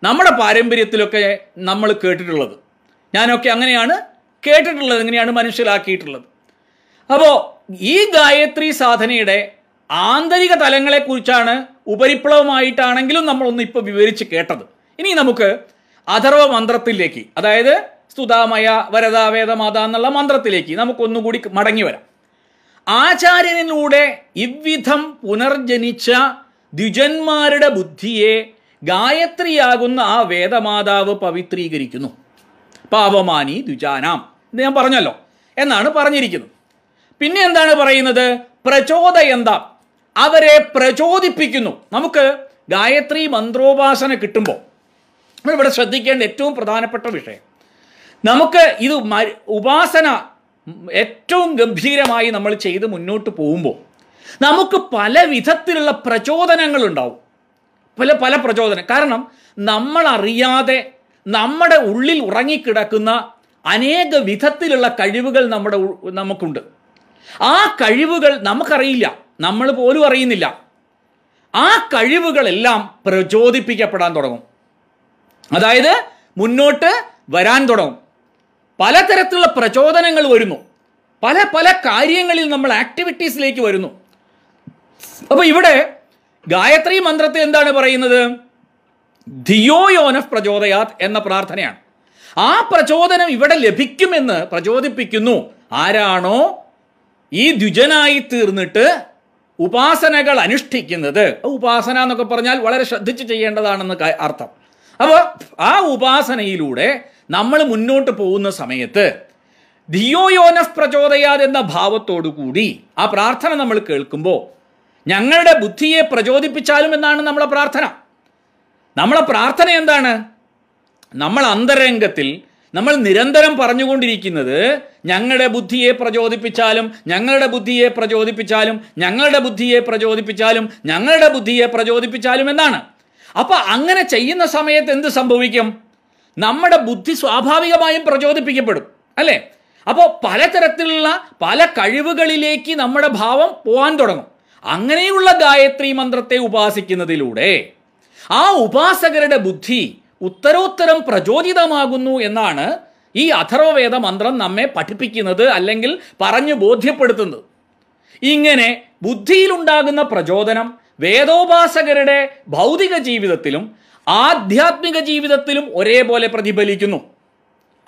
നമ്മുടെ പാരമ്പര്യത്തിലൊക്കെ നമ്മൾ കേട്ടിട്ടുള്ളത്. ഞാനൊക്കെ അങ്ങനെയാണ് കേട്ടിട്ടുള്ളത്, എങ്ങനെയാണ് മനസ്സിലാക്കിയിട്ടുള്ളത്. അപ്പോൾ ഈ ഗായത്രി സാധനയുടെ ആന്തരിക തലങ്ങളെക്കുറിച്ചാണ് ഉപരിപ്ലവമായിട്ടാണെങ്കിലും നമ്മളൊന്നും ഇപ്പോൾ വിവരിച്ച് കേട്ടത്. ഇനി നമുക്ക് അഥർവ മന്ത്രത്തിലേക്ക്, അതായത് സ്തുതാമയ വരദാ വേദമാത എന്നുള്ള മന്ത്രത്തിലേക്ക് നമുക്കൊന്നുകൂടി മടങ്ങി വരാം. ആചാര്യനിലൂടെ ഇവ്വിധം പുനർജനിച്ച ദ്വിജന്മാരുടെ ബുദ്ധിയെ ഗായത്രിയാകുന്ന ആ വേദമാതാവ് പവിത്രീകരിക്കുന്നു. പാവമാനി ദ്വിജാനാം എന്ന് ഞാൻ പറഞ്ഞല്ലോ എന്നാണ് പറഞ്ഞിരിക്കുന്നത്. പിന്നെ എന്താണ് പറയുന്നത്? പ്രചോദയന്ത, അവരെ പ്രചോദിപ്പിക്കുന്നു. നമുക്ക് ഗായത്രി മന്ത്രോപാസന കിട്ടുമ്പോൾ ഇവിടെ ശ്രദ്ധിക്കേണ്ട ഏറ്റവും പ്രധാനപ്പെട്ട വിഷയം, നമുക്ക് ഇത് ഉപാസന ഏറ്റവും ഗംഭീരമായി നമ്മൾ ചെയ്ത് മുന്നോട്ട് പോകുമ്പോൾ നമുക്ക് പല വിധത്തിലുള്ള പ്രചോദനങ്ങളുണ്ടാവും. പല പല പ്രചോദനം. കാരണം നമ്മളറിയാതെ നമ്മുടെ ഉള്ളിൽ ഉറങ്ങിക്കിടക്കുന്ന അനേക വിധത്തിലുള്ള കഴിവുകൾ നമ്മുടെ നമുക്കുണ്ട്. ആ കഴിവുകൾ നമുക്കറിയില്ല, നമ്മൾ പോലും അറിയുന്നില്ല. ആ കഴിവുകളെല്ലാം പ്രചോദിപ്പിക്കപ്പെടാൻ തുടങ്ങും, അതായത് മുന്നോട്ട് വരാൻ തുടങ്ങും. പലതരത്തിലുള്ള പ്രചോദനങ്ങൾ വരുന്നു, പല പല കാര്യങ്ങളിൽ നമ്മൾ ആക്ടിവിറ്റീസിലേക്ക് വരുന്നു. അപ്പോൾ ഇവിടെ ഗായത്രി മന്ത്രത്തിൽ എന്താണ് പറയുന്നത്? ധിയോ യോനഫ് പ്രചോദയാത് എന്ന പ്രാർത്ഥനയാണ്. ആ പ്രചോദനം ഇവിടെ ലഭിക്കുമെന്ന് പ്രചോദിപ്പിക്കുന്നു. ആരാണോ ഈ ദ്വിജനായി തീർന്നിട്ട് ഉപാസനകൾ അനുഷ്ഠിക്കുന്നത്, ഉപാസന എന്നൊക്കെ പറഞ്ഞാൽ വളരെ ശ്രദ്ധിച്ച് ചെയ്യേണ്ടതാണെന്ന് അർത്ഥം. അപ്പോൾ ആ ഉപാസനയിലൂടെ നമ്മൾ മുന്നോട്ട് പോകുന്ന സമയത്ത് ധിയോ യോനഫ് പ്രചോദയാത് എന്ന ഭാവത്തോടു കൂടി ആ പ്രാർത്ഥന നമ്മൾ കേൾക്കുമ്പോൾ ഞങ്ങളുടെ ബുദ്ധിയെ പ്രചോദിപ്പിച്ചാലും എന്നാണ് നമ്മളെ പ്രാർത്ഥന. നമ്മളെ പ്രാർത്ഥന എന്താണ്? നമ്മൾ അന്തരംഗത്തിൽ നമ്മൾ നിരന്തരം പറഞ്ഞുകൊണ്ടിരിക്കുന്നത് ഞങ്ങളുടെ ബുദ്ധിയെ പ്രചോദിപ്പിച്ചാലും ഞങ്ങളുടെ ബുദ്ധിയെ പ്രചോദിപ്പിച്ചാലും ഞങ്ങളുടെ ബുദ്ധിയെ പ്രചോദിപ്പിച്ചാലും ഞങ്ങളുടെ ബുദ്ധിയെ പ്രചോദിപ്പിച്ചാലും എന്നാണ്. അപ്പോൾ അങ്ങനെ ചെയ്യുന്ന സമയത്ത് എന്ത് സംഭവിക്കും? നമ്മുടെ ബുദ്ധി സ്വാഭാവികമായും പ്രചോദിപ്പിക്കപ്പെടും, അല്ലേ? അപ്പോൾ പലതരത്തിലുള്ള പല കഴിവുകളിലേക്ക് നമ്മുടെ ഭാവം പോകാൻ തുടങ്ങും. അങ്ങനെയുള്ള ഗായത്രി മന്ത്രത്തെ ഉപാസിക്കുന്നതിലൂടെ ആ ഉപാസകരുടെ ബുദ്ധി ഉത്തരോത്തരം പ്രചോദിതമാകുന്നു എന്നാണ് ഈ അഥർവവേദ മന്ത്രം നമ്മെ പഠിപ്പിക്കുന്നത്, അല്ലെങ്കിൽ പറഞ്ഞു ബോധ്യപ്പെടുത്തുന്നത്. ഇങ്ങനെ ബുദ്ധിയിലുണ്ടാകുന്ന പ്രചോദനം വേദോപാസകരുടെ ഭൗതിക ജീവിതത്തിലും ആധ്യാത്മിക ജീവിതത്തിലും ഒരേപോലെ പ്രതിഫലിക്കുന്നു.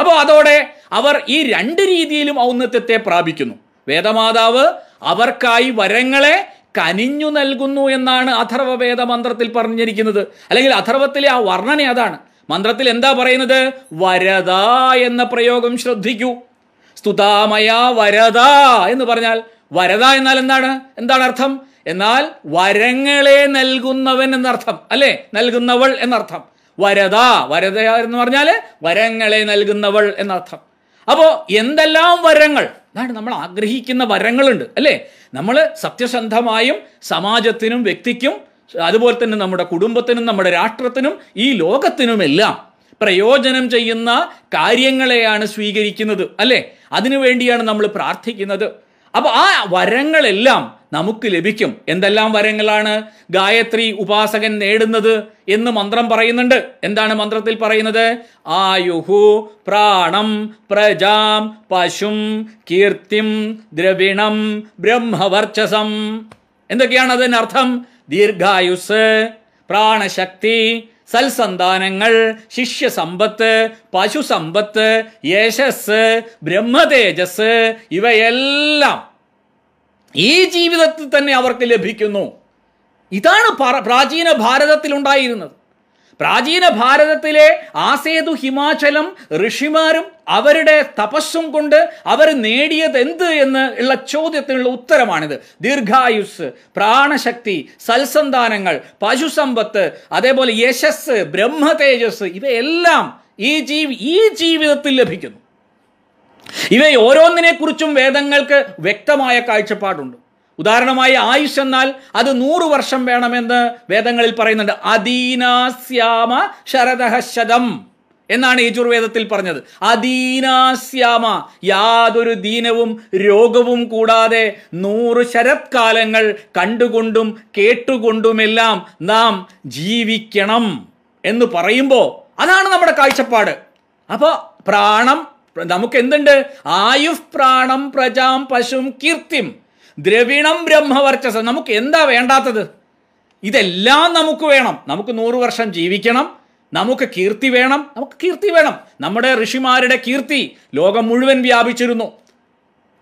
അപ്പോൾ അതോടെ അവർ ഈ രണ്ട് രീതിയിലും ഔന്നത്യത്തെ പ്രാപിക്കുന്നു. വേദമാതാവ് അവർക്കായി വരങ്ങളെ കനിഞ്ഞു നൽകുന്നു എന്നാണ് അഥർവവേദ മന്ത്രത്തിൽ പറഞ്ഞിരിക്കുന്നത്. അല്ലെങ്കിൽ അഥർവത്തിലെ ആ വർണ്ണന അതാണ്. മന്ത്രത്തിൽ എന്താ പറയുന്നത്? വരദ എന്ന പ്രയോഗം ശ്രദ്ധിക്കൂ. സ്തുതാമയ വരദ എന്ന് പറഞ്ഞാൽ വരദ എന്നാൽ എന്താണ് എന്താണ് അർത്ഥം? എന്നാൽ വരങ്ങളെ നൽകുന്നവൻ എന്നർത്ഥം, അല്ലേ? നൽകുന്നവൾ എന്നർത്ഥം. വരദ വരദ എന്ന് പറഞ്ഞാൽ വരങ്ങളെ നൽകുന്നവൾ എന്നർത്ഥം. അപ്പോൾ എന്തെല്ലാം വരങ്ങൾ, അതാണ് നമ്മൾ ആഗ്രഹിക്കുന്ന വരങ്ങളുണ്ട്, അല്ലേ? നമ്മൾ സത്യസന്ധമായും സമാജത്തിനും വ്യക്തിക്കും അതുപോലെ തന്നെ നമ്മുടെ കുടുംബത്തിനും നമ്മുടെ രാഷ്ട്രത്തിനും ഈ ലോകത്തിനുമെല്ലാം പ്രയോജനം ചെയ്യുന്ന കാര്യങ്ങളെയാണ് സ്വീകരിക്കുന്നത്, അല്ലേ? അതിനുവേണ്ടിയാണ് നമ്മൾ പ്രാർത്ഥിക്കുന്നത്. അപ്പോൾ ആ വരങ്ങളെല്ലാം നമുക്ക് ലഭിക്കും. എന്തെല്ലാം വരങ്ങളാണ് ഗായത്രി ഉപാസകൻ നേടുന്നത് എന്ന് മന്ത്രം പറയുന്നുണ്ട്. എന്താണ് മന്ത്രത്തിൽ പറയുന്നത്? ആയുഹു പ്രാണം പ്രജാം പശും കീർത്തിം ദ്രവിണം ബ്രഹ്മവർച്ചസം. എന്തൊക്കെയാണ് അതിനർത്ഥം? ദീർഘായുസ്, പ്രാണശക്തി, സൽസന്താനങ്ങൾ, ശിഷ്യസമ്പത്ത്, പശുസമ്പത്ത്, യശസ്, ബ്രഹ്മതേജസ്, ഇവയെല്ലാം ഈ ജീവിതത്തിൽ തന്നെ അവർക്ക് ലഭിക്കുന്നു. ഇതാണ് പ്രാചീന ഭാരതത്തിലുണ്ടായിരുന്നത്. പ്രാചീന ഭാരതത്തിലെ ആസേതു ഹിമാചലം ഋഷിമാരും അവരുടെ തപസ്സും കൊണ്ട് അവർ നേടിയത് എന്ത് എന്ന് ഉള്ള ചോദ്യത്തിനുള്ള ഉത്തരമാണിത്. ദീർഘായുസ്, പ്രാണശക്തി, സൽസന്താനങ്ങൾ, പശുസമ്പത്ത്, അതേപോലെ യശസ്, ബ്രഹ്മതേജസ്, ഇവയെല്ലാം ഈ ജീവി ഈ ജീവിതത്തിൽ ലഭിക്കുന്നു. ഇവയോരോന്നിനെക്കുറിച്ചും വേദങ്ങൾക്ക് വ്യക്തമായ കാഴ്ചപ്പാടുണ്ട്. ഉദാഹരണമായി ആയുഷ് എന്നാൽ അത് നൂറ് വർഷം വേണമെന്ന് വേദങ്ങളിൽ പറയുന്നുണ്ട്. അദീനാസ്യാമ ശരദഃ ശതം എന്നാണ് യജുർവേദത്തിൽ പറഞ്ഞത്. അദീനാസ്യാമ, യാതൊരു ദീനവും രോഗവും കൂടാതെ നൂറ് ശരത്കാലങ്ങൾ കണ്ടുകൊണ്ടും കേട്ടുകൊണ്ടുമെല്ലാം നാം ജീവിക്കണം എന്ന് പറയുമ്പോൾ അതാണ് നമ്മുടെ കാഴ്ചപ്പാട്. അപ്പോൾ പ്രാണം നമുക്ക് എന്തുണ്ട്? ആയുഫ് പ്രാണം പ്രജാം പശും കീർത്തിം ദ്രവിണം ബ്രഹ്മവർച്ചസം. നമുക്ക് എന്താ വേണ്ടാത്തത്? ഇതെല്ലാം നമുക്ക് വേണം. നമുക്ക് നൂറ് വർഷം ജീവിക്കണം, നമുക്ക് കീർത്തി വേണം, നമുക്ക് കീർത്തി വേണം. നമ്മുടെ ഋഷിമാരുടെ കീർത്തി ലോകം മുഴുവൻ വ്യാപിച്ചിരുന്നു.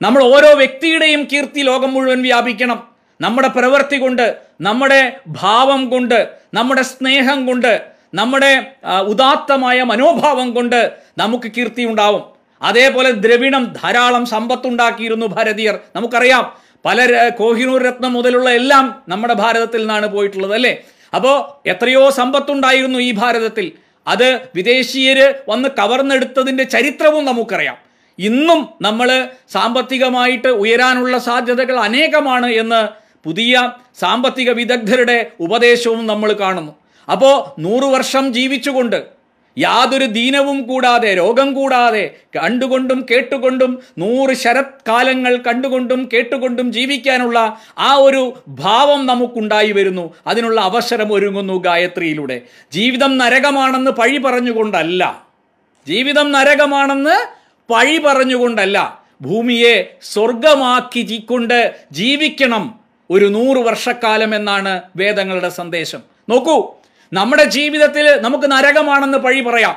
നമ്മൾ ഓരോ വ്യക്തിയുടെയും കീർത്തി ലോകം മുഴുവൻ വ്യാപിക്കണം. നമ്മുടെ പ്രവൃത്തി കൊണ്ട്, നമ്മുടെ ഭാവം കൊണ്ട്, നമ്മുടെ സ്നേഹം കൊണ്ട്, നമ്മുടെ ഉദാത്തമായ മനോഭാവം കൊണ്ട് നമുക്ക് കീർത്തി ഉണ്ടാവും. അതേപോലെ ദ്രവിണം, ധാരാളം സമ്പത്തുണ്ടാക്കിയിരുന്നു ഭാരതീയർ. നമുക്കറിയാം പല കോഹിനൂർ രത്നം മുതലുള്ള എല്ലാം നമ്മുടെ ഭാരതത്തിൽ നിന്നാണ് പോയിട്ടുള്ളത്, അല്ലേ? അപ്പോൾ എത്രയോ സമ്പത്തുണ്ടായിരുന്നു ഈ ഭാരതത്തിൽ. അത് വിദേശീയര് വന്ന് കവർന്നെടുത്തതിൻ്റെ ചരിത്രവും നമുക്കറിയാം. ഇന്നും നമ്മൾ സാമ്പത്തികമായിട്ട് ഉയരാനുള്ള സാധ്യതകൾ അനേകമാണ് എന്ന് പുതിയ സാമ്പത്തിക വിദഗ്ധരുടെ ഉപദേശവും നമ്മൾ കാണുന്നു. അപ്പോൾ നൂറ് വർഷം ജീവിച്ചുകൊണ്ട് യാതൊരു ദീനവും കൂടാതെ രോഗം കൂടാതെ കണ്ടുകൊണ്ടും കേട്ടുകൊണ്ടും നൂറ് ശരത്കാലങ്ങൾ കണ്ടുകൊണ്ടും കേട്ടുകൊണ്ടും ജീവിക്കാനുള്ള ആ ഒരു ഭാവം നമുക്കുണ്ടായി വരുന്നു. അതിനുള്ള അവസരം ഒരുങ്ങുന്നു ഗായത്രിയിലൂടെ. ജീവിതം നരകമാണെന്ന് പഴി പറഞ്ഞുകൊണ്ടല്ല, ജീവിതം നരകമാണെന്ന് പഴി പറഞ്ഞുകൊണ്ടല്ല, ഭൂമിയെ സ്വർഗമാക്കിക്കൊണ്ട് ജീവിക്കണം ഒരു നൂറ് വർഷക്കാലം എന്നാണ് വേദങ്ങളുടെ സന്ദേശം. നോക്കൂ, നമ്മുടെ ജീവിതത്തിൽ നമുക്ക് നരകമാണെന്ന് പഴി പറയാം.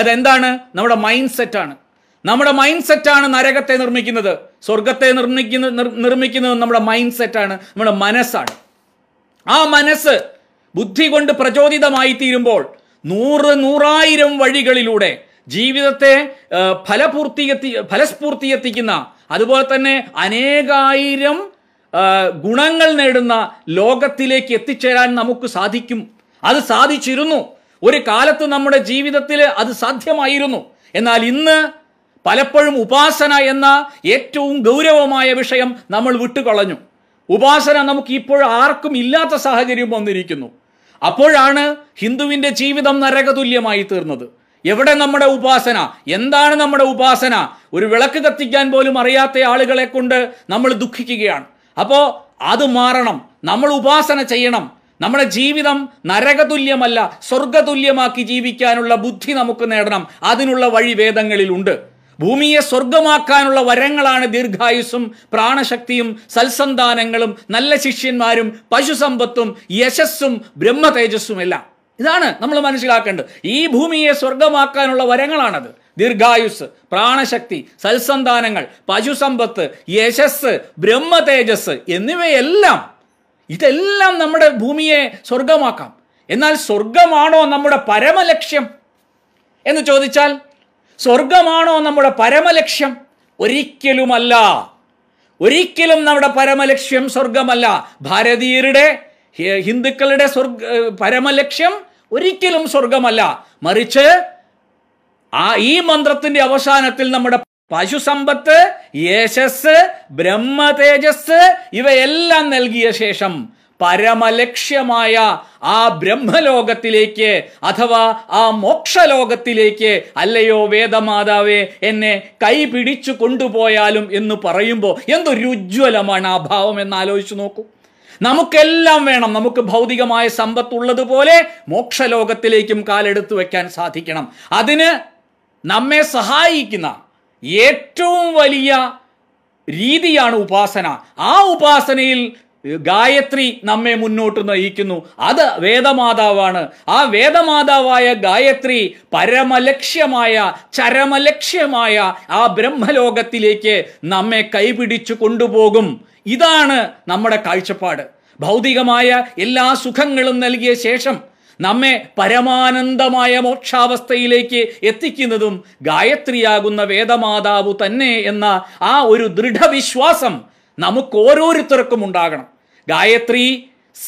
അതെന്താണ്? നമ്മുടെ മൈൻഡ് സെറ്റാണ്. നമ്മുടെ മൈൻഡ് സെറ്റാണ് നരകത്തെ നിർമ്മിക്കുന്നത്. സ്വർഗത്തെ നിർമ്മിക്കുന്ന നിർമ്മിക്കുന്നത് നമ്മുടെ മൈൻഡ് സെറ്റാണ്, നമ്മുടെ മനസ്സാണ്. ആ മനസ്സ് ബുദ്ധി കൊണ്ട് പ്രചോദിതമായി തീരുമ്പോൾ നൂറ് നൂറായിരം വഴികളിലൂടെ ജീവിതത്തെ ഫലപൂർത്തിയെത്തി ഫലസ്ഫൂർത്തിയെത്തിക്കുന്ന അതുപോലെ തന്നെ അനേകായിരം ഗുണങ്ങൾ നേടുന്ന ലോകത്തിലേക്ക് എത്തിച്ചേരാൻ നമുക്ക് സാധിക്കും. അത് സാധിച്ചിരുന്നു. ഒരു കാലത്ത് നമ്മുടെ ജീവിതത്തിൽ അത് സാധ്യമായിരുന്നു. എന്നാൽ ഇന്ന് പലപ്പോഴും ഉപാസന എന്ന ഏറ്റവും ഗൗരവമായ വിഷയം നമ്മൾ വിട്ടുകളഞ്ഞു. ഉപാസന നമുക്ക് ഇപ്പോൾ ആർക്കും ഇല്ലാത്ത സാഹചര്യം വന്നിരിക്കുന്നു. അപ്പോഴാണ് ഹിന്ദുവിൻ്റെ ജീവിതം നരകതുല്യമായി തീർന്നത്. എവിടെ നമ്മുടെ ഉപാസന? എന്താണ് നമ്മുടെ ഉപാസന? ഒരു വിളക്ക് കത്തിക്കാൻ പോലും അറിയാത്ത ആളുകളെ കൊണ്ട് നമ്മൾ ദുഃഖിക്കുകയാണ്. അപ്പോൾ അത് മാറണം. നമ്മൾ ഉപാസന ചെയ്യണം. നമ്മുടെ ജീവിതം നരകതുല്യമല്ല, സ്വർഗതുല്യമാക്കി ജീവിക്കാനുള്ള ബുദ്ധി നമുക്ക് നേടണം. അതിനുള്ള വഴി വേദങ്ങളിലുണ്ട്. ഭൂമിയെ സ്വർഗമാക്കാനുള്ള വരങ്ങളാണ് ദീർഘായുസ്സും പ്രാണശക്തിയും സൽസന്താനങ്ങളും നല്ല ശിഷ്യന്മാരും പശുസമ്പത്തും യശസ്സും ബ്രഹ്മതേജസ്സുമെല്ലാം. ഇതാണ് നമ്മൾ മനസ്സിലാക്കേണ്ടത്. ഈ ഭൂമിയെ സ്വർഗമാക്കാനുള്ള വരങ്ങളാണത്. ദീർഘായുസ്, പ്രാണശക്തി, സൽസന്താനങ്ങൾ, പശുസമ്പത്ത്, യശസ്, ബ്രഹ്മതേജസ് എന്നിവയെല്ലാം, ഇതെല്ലാം നമ്മുടെ ഭൂമിയെ സ്വർഗമാക്കാം. എന്നാൽ സ്വർഗമാണോ നമ്മുടെ പരമലക്ഷ്യം എന്ന് ചോദിച്ചാൽ സ്വർഗമാണോ നമ്മുടെ പരമലക്ഷ്യം? ഒരിക്കലുമല്ല. ഒരിക്കലും നമ്മുടെ പരമലക്ഷ്യം സ്വർഗമല്ല. ഭാരതീയരുടെ, ഹിന്ദുക്കളുടെ സ്വർഗ പരമലക്ഷ്യം ഒരിക്കലും സ്വർഗമല്ല. മറിച്ച് ആ ഈ മന്ത്രത്തിന്റെ അവസാനത്തിൽ നമ്മുടെ പശുസമ്പത്ത്, യശസ്, ബ്രഹ്മതേജസ് ഇവയെല്ലാം നൽകിയ ശേഷം പരമലക്ഷ്യമായ ആ ബ്രഹ്മലോകത്തിലേക്ക് അഥവാ ആ മോക്ഷലോകത്തിലേക്ക് അല്ലയോ വേദമാതാവേ എന്നെ കൈപിടിച്ചു കൊണ്ടുപോയാലും എന്ന് പറയുമ്പോൾ എന്തൊരു ഉജ്ജ്വലമാണ് ആ ഭാവം എന്ന് ആലോചിച്ചു നോക്കൂ. നമുക്കെല്ലാം വേണം. നമുക്ക് ഭൗതികമായ സമ്പത്തുള്ളതുപോലെ മോക്ഷലോകത്തിലേക്കും കാലെടുത്തു വയ്ക്കാൻ സാധിക്കണം. അതിന് നമ്മെ സഹായിക്കുന്ന ഏറ്റവും വലിയ രീതിയാണ് ഉപാസന. ആ ഉപാസനയിൽ ഗായത്രി നമ്മെ മുന്നോട്ട് നയിക്കുന്നു. അത് വേദമാതാവാണ്. ആ വേദമാതാവായ ഗായത്രി പരമലക്ഷ്യമായ, ചരമലക്ഷ്യമായ ആ ബ്രഹ്മലോകത്തിലേക്ക് നമ്മെ കൈപിടിച്ചു കൊണ്ടുപോകും. ഇതാണ് നമ്മുടെ കാഴ്ചപ്പാട്. ഭൗതികമായ എല്ലാ സുഖങ്ങളും നൽകിയ ശേഷം നമ്മെ പരമാനന്ദമായ മോക്ഷാവസ്ഥയിലേക്ക് എത്തിക്കുന്നതും ഗായത്രിയാകുന്ന വേദമാതാവ് തന്നെ എന്ന ആ ഒരു ദൃഢവിശ്വാസം നമുക്ക് ഓരോരുത്തർക്കും ഉണ്ടാകണം. ഗായത്രി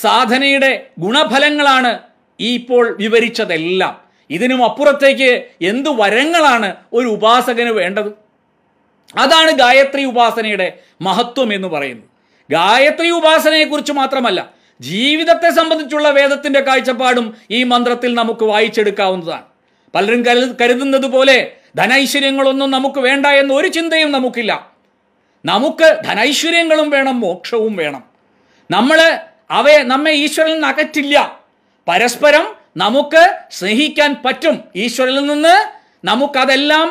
സാധനയുടെ ഗുണഫലങ്ങളാണ് ഈ ഇപ്പോൾ വിവരിച്ചതെല്ലാം. ഇതിനും അപ്പുറത്തേക്ക് എന്തു വരങ്ങളാണ് ഒരു ഉപാസകന് വേണ്ടത്? അതാണ് ഗായത്രി ഉപാസനയുടെ മഹത്വം എന്ന് പറയുന്നത്. ഗായത്രി ഉപാസനയെക്കുറിച്ച് മാത്രമല്ല, ജീവിതത്തെ സംബന്ധിച്ചുള്ള വേദത്തിൻ്റെ കാഴ്ചപ്പാടും ഈ മന്ത്രത്തിൽ നമുക്ക് വായിച്ചെടുക്കാവുന്നതാണ്. പലരും കരു കരുതുന്നത് പോലെ ധനൈശ്വര്യങ്ങളൊന്നും നമുക്ക് വേണ്ട എന്ന ഒരു ചിന്തയും നമുക്കില്ല. നമുക്ക് ധനൈശ്വര്യങ്ങളും വേണം, മോക്ഷവും വേണം. നമ്മൾ അവയെ നമ്മെ ഈശ്വരനിൽ നിന്ന് അകറ്റില്ല. പരസ്പരം നമുക്ക് സ്നേഹിക്കാൻ പറ്റും. ഈശ്വരനിൽ നിന്ന് നമുക്കതെല്ലാം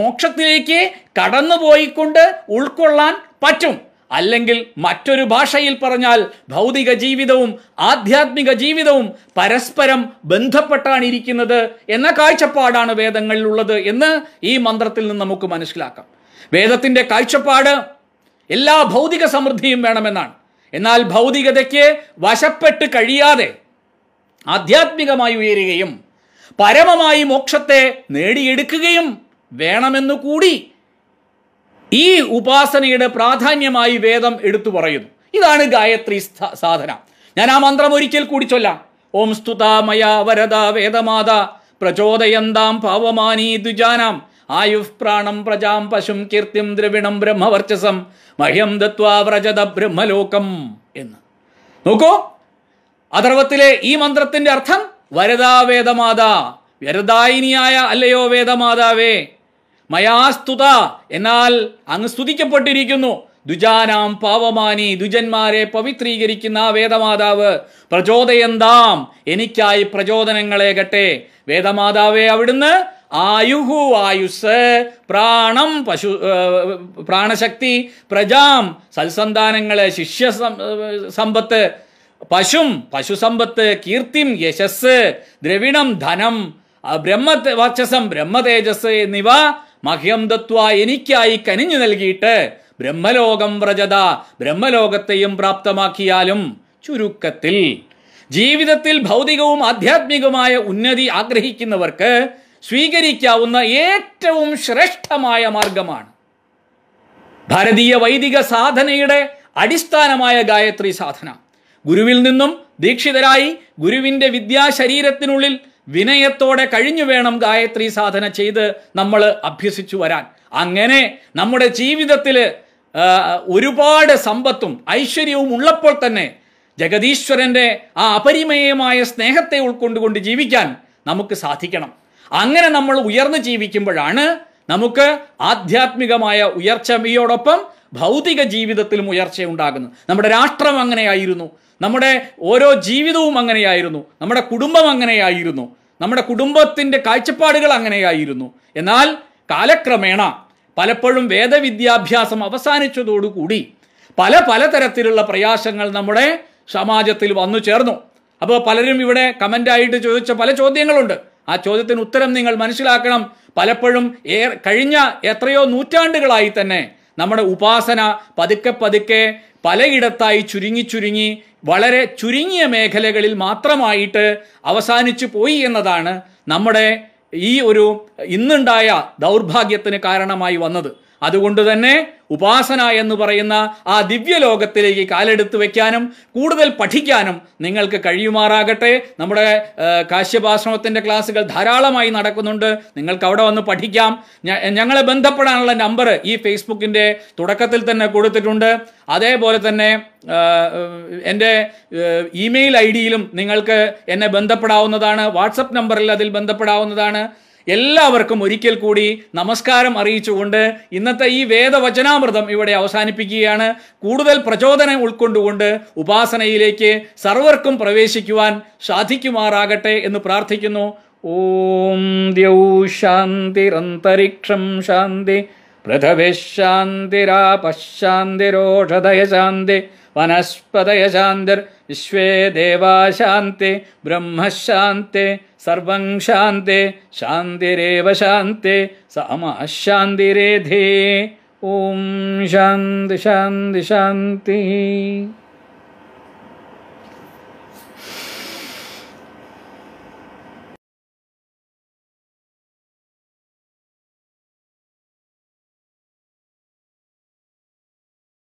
മോക്ഷത്തിലേക്ക് കടന്നുപോയിക്കൊണ്ട് ഉൾക്കൊള്ളാൻ പറ്റും. അല്ലെങ്കിൽ മറ്റൊരു ഭാഷയിൽ പറഞ്ഞാൽ ഭൗതിക ജീവിതവും ആധ്യാത്മിക ജീവിതവും പരസ്പരം ബന്ധപ്പെട്ടാണിരിക്കുന്നത് എന്ന കാഴ്ചപ്പാടാണ് വേദങ്ങളിലുള്ളത് എന്ന് ഈ മന്ത്രത്തിൽ നിന്ന് നമുക്ക് മനസ്സിലാക്കാം. വേദത്തിൻ്റെ കാഴ്ചപ്പാട് എല്ലാ ഭൗതിക സമൃദ്ധിയും വേണമെന്നാണ്. എന്നാൽ ഭൗതികതയ്ക്ക് വശപ്പെട്ട് കഴിയാതെ ആധ്യാത്മികമായി ഉയരുകയും പരമമായി മോക്ഷത്തെ നേടിയെടുക്കുകയും വേണമെന്നു കൂടി ഈ ഉപാസനയുടെ പ്രാധാന്യമായി വേദം എടുത്തു പറയുന്നു. ഇതാണ് ഗായത്രി സാധന. ഞാൻ ആ മന്ത്രം ഒരിക്കൽ കൂടി ചൊല്ലാം. ഓം സ്തുതാ മയാ വരദാ വേദമാത പ്രചോദയന്താം പാവമാനീ ദ്വിജാനാം ആയുഃ പ്രാണം പ്രജാം പശും കീർത്തിം ദ്രവിണം ബ്രഹ്മവർച്ചസം മഹ്യം ദത്വാ വ്രജത ബ്രഹ്മലോകം എന്ന്. നോക്കൂ, അഥർവത്തിലെ ഈ മന്ത്രത്തിന്റെ അർത്ഥം വരദാ വേദമാതാ, വരദായിനിയായ അല്ലയോ വേദമാതാവേ, മയാസ്തുത എന്നാൽ അങ്ങ് സ്തുതിക്കപ്പെട്ടിരിക്കുന്നു, ദ്വിജാനാം പാവമാനി ദ്വിജന്മാരെ പവിത്രീകരിക്കുന്ന വേദമാതാവ്, പ്രചോദയന്താം എനിക്കായി പ്രചോദനങ്ങളേകട്ടെ വേദമാതാവേ അവിടുന്ന് ആയുഹു ആയുസ്, പ്രാണം പശു പ്രാണശക്തി, പ്രജാം സൽസന്താനങ്ങളെ, ശിഷ്യ സമ്പത്ത്, പശും പശുസമ്പത്ത്, കീർത്തിം യശസ്, ദ്രവിണം ധനം, ബ്രഹ്മ വർച്ചസം ബ്രഹ്മതേജസ് എന്നിവ മഹ്യം ദത്വ എനിക്കായി കനിഞ്ഞു നൽകിയിട്ട് ബ്രഹ്മലോകം വ്രജത ബ്രഹ്മലോകത്തെയും പ്രാപ്തമാക്കിയാലും. ചുരുക്കത്തിൽ ജീവിതത്തിൽ ഭൗതികവും ആധ്യാത്മികവുമായ ഉന്നതി ആഗ്രഹിക്കുന്നവർക്ക് സ്വീകരിക്കാവുന്ന ഏറ്റവും ശ്രേഷ്ഠമായ മാർഗമാണ് ഭാരതീയ വൈദിക സാധനയുടെ അടിസ്ഥാനമായ ഗായത്രി സാധന. ഗുരുവിൽ നിന്നും ദീക്ഷിതരായി ഗുരുവിൻ്റെ വിദ്യാശരീരത്തിനുള്ളിൽ വിനയത്തോടെ കഴിഞ്ഞു വേണം ഗായത്രി സാധന ചെയ്ത് നമ്മൾ അഭ്യസിച്ചു വരാൻ. അങ്ങനെ നമ്മുടെ ജീവിതത്തിൽ ഒരുപാട് സമ്പത്തും ഐശ്വര്യവും ഉള്ളപ്പോൾ തന്നെ ജഗതീശ്വരൻ്റെ ആ അപരിമേയമായ സ്നേഹത്തെ ഉൾക്കൊണ്ടുകൊണ്ട് ജീവിക്കാൻ നമുക്ക് സാധിക്കണം. അങ്ങനെ നമ്മൾ ഉയർന്നു ജീവിക്കുമ്പോഴാണ് നമുക്ക് ആധ്യാത്മികമായ ഉയർച്ചയോടൊപ്പം ഭൗതിക ജീവിതത്തിലും ഉയർച്ചയുണ്ടാകുന്നത്. നമ്മുടെ രാഷ്ട്രം അങ്ങനെയായിരുന്നു, നമ്മുടെ ഓരോ ജീവിതവും അങ്ങനെയായിരുന്നു, നമ്മുടെ കുടുംബം അങ്ങനെയായിരുന്നു, നമ്മുടെ കുടുംബത്തിൻ്റെ കാഴ്ചപ്പാടുകൾ അങ്ങനെയായിരുന്നു. എന്നാൽ കാലക്രമേണ പലപ്പോഴും വേദവിദ്യാഭ്യാസം അവസാനിച്ചതോടുകൂടി പല പലതരത്തിലുള്ള പ്രയാസങ്ങൾ നമ്മുടെ സമാജത്തിൽ വന്നു ചേർന്നു. അപ്പോൾ പലരും ഇവിടെ കമൻ്റായിട്ട് ചോദിച്ച പല ചോദ്യങ്ങളുണ്ട്. ആ ചോദ്യത്തിന് ഉത്തരം നിങ്ങൾ മനസ്സിലാക്കണം. പലപ്പോഴും ഏ കഴിഞ്ഞ എത്രയോ നൂറ്റാണ്ടുകളായി തന്നെ നമ്മുടെ ഉപാസന പതുക്കെ പതുക്കെ പലയിടത്തായി ചുരുങ്ങി ചുരുങ്ങി വളരെ ചുരുങ്ങിയ മേഖലകളിൽ മാത്രമായിട്ട് അവസാനിച്ചു പോയി എന്നതാണ് നമ്മുടെ ഈ ഒരു ഇന്നുണ്ടായ ദൗർഭാഗ്യത്തിന് കാരണമായി വന്നത്. അതുകൊണ്ട് തന്നെ ഉപാസന എന്ന് പറയുന്ന ആ ദിവ്യലോകത്തിലേക്ക് കാലെടുത്ത് വയ്ക്കാനും കൂടുതൽ പഠിക്കാനും നിങ്ങൾക്ക് കഴിയുമാറാകട്ടെ. നമ്മുടെ കാശ്യപാശ്രമത്തിൻ്റെ ക്ലാസ്സുകൾ ധാരാളമായി നടക്കുന്നുണ്ട്. നിങ്ങൾക്ക് അവിടെ വന്ന് പഠിക്കാം. ഞങ്ങളെ ബന്ധപ്പെടാനുള്ള നമ്പർ ഈ ഫേസ്ബുക്കിൻ്റെ തുടക്കത്തിൽ തന്നെ കൊടുത്തിട്ടുണ്ട്. അതേപോലെ തന്നെ എൻ്റെ ഇമെയിൽ ഐ ഡിയിലും നിങ്ങൾക്ക് എന്നെ ബന്ധപ്പെടാവുന്നതാണ്. വാട്സപ്പ് നമ്പറിൽ അതിൽ ബന്ധപ്പെടാവുന്നതാണ്. എല്ലാവർക്കും ഒരിക്കൽ കൂടി നമസ്കാരം അറിയിച്ചുകൊണ്ട് ഇന്നത്തെ ഈ വേദവചനാമൃതം ഇവിടെ അവസാനിപ്പിക്കുകയാണ്. കൂടുതൽ പ്രചോദനം ഉൾക്കൊണ്ടുകൊണ്ട് ഉപാസനയിലേക്ക് സർവർക്കും പ്രവേശിക്കുവാൻ സാധിക്കുമാറാകട്ടെ എന്ന് പ്രാർത്ഥിക്കുന്നു. ഓം ദ്യൗ ശാന്തിരന്തരിക്ഷം ശാന്തി, പൃഥവേ ശാന്തിരാപശാന്തിരോഷധയ ശാന്തി, വനസ്പതയ ശാന്തിർ, വിശ്വേ ദേവാ ശാന്തി, ബ്രഹ്മശാന്തി, സർവം ശാന്തി, ശാന്തിരേവ ശാന്തി, സാമാ ശാന്തിരേധേ. ഓം ശാന്തി ശാന്തി ശാന്തി.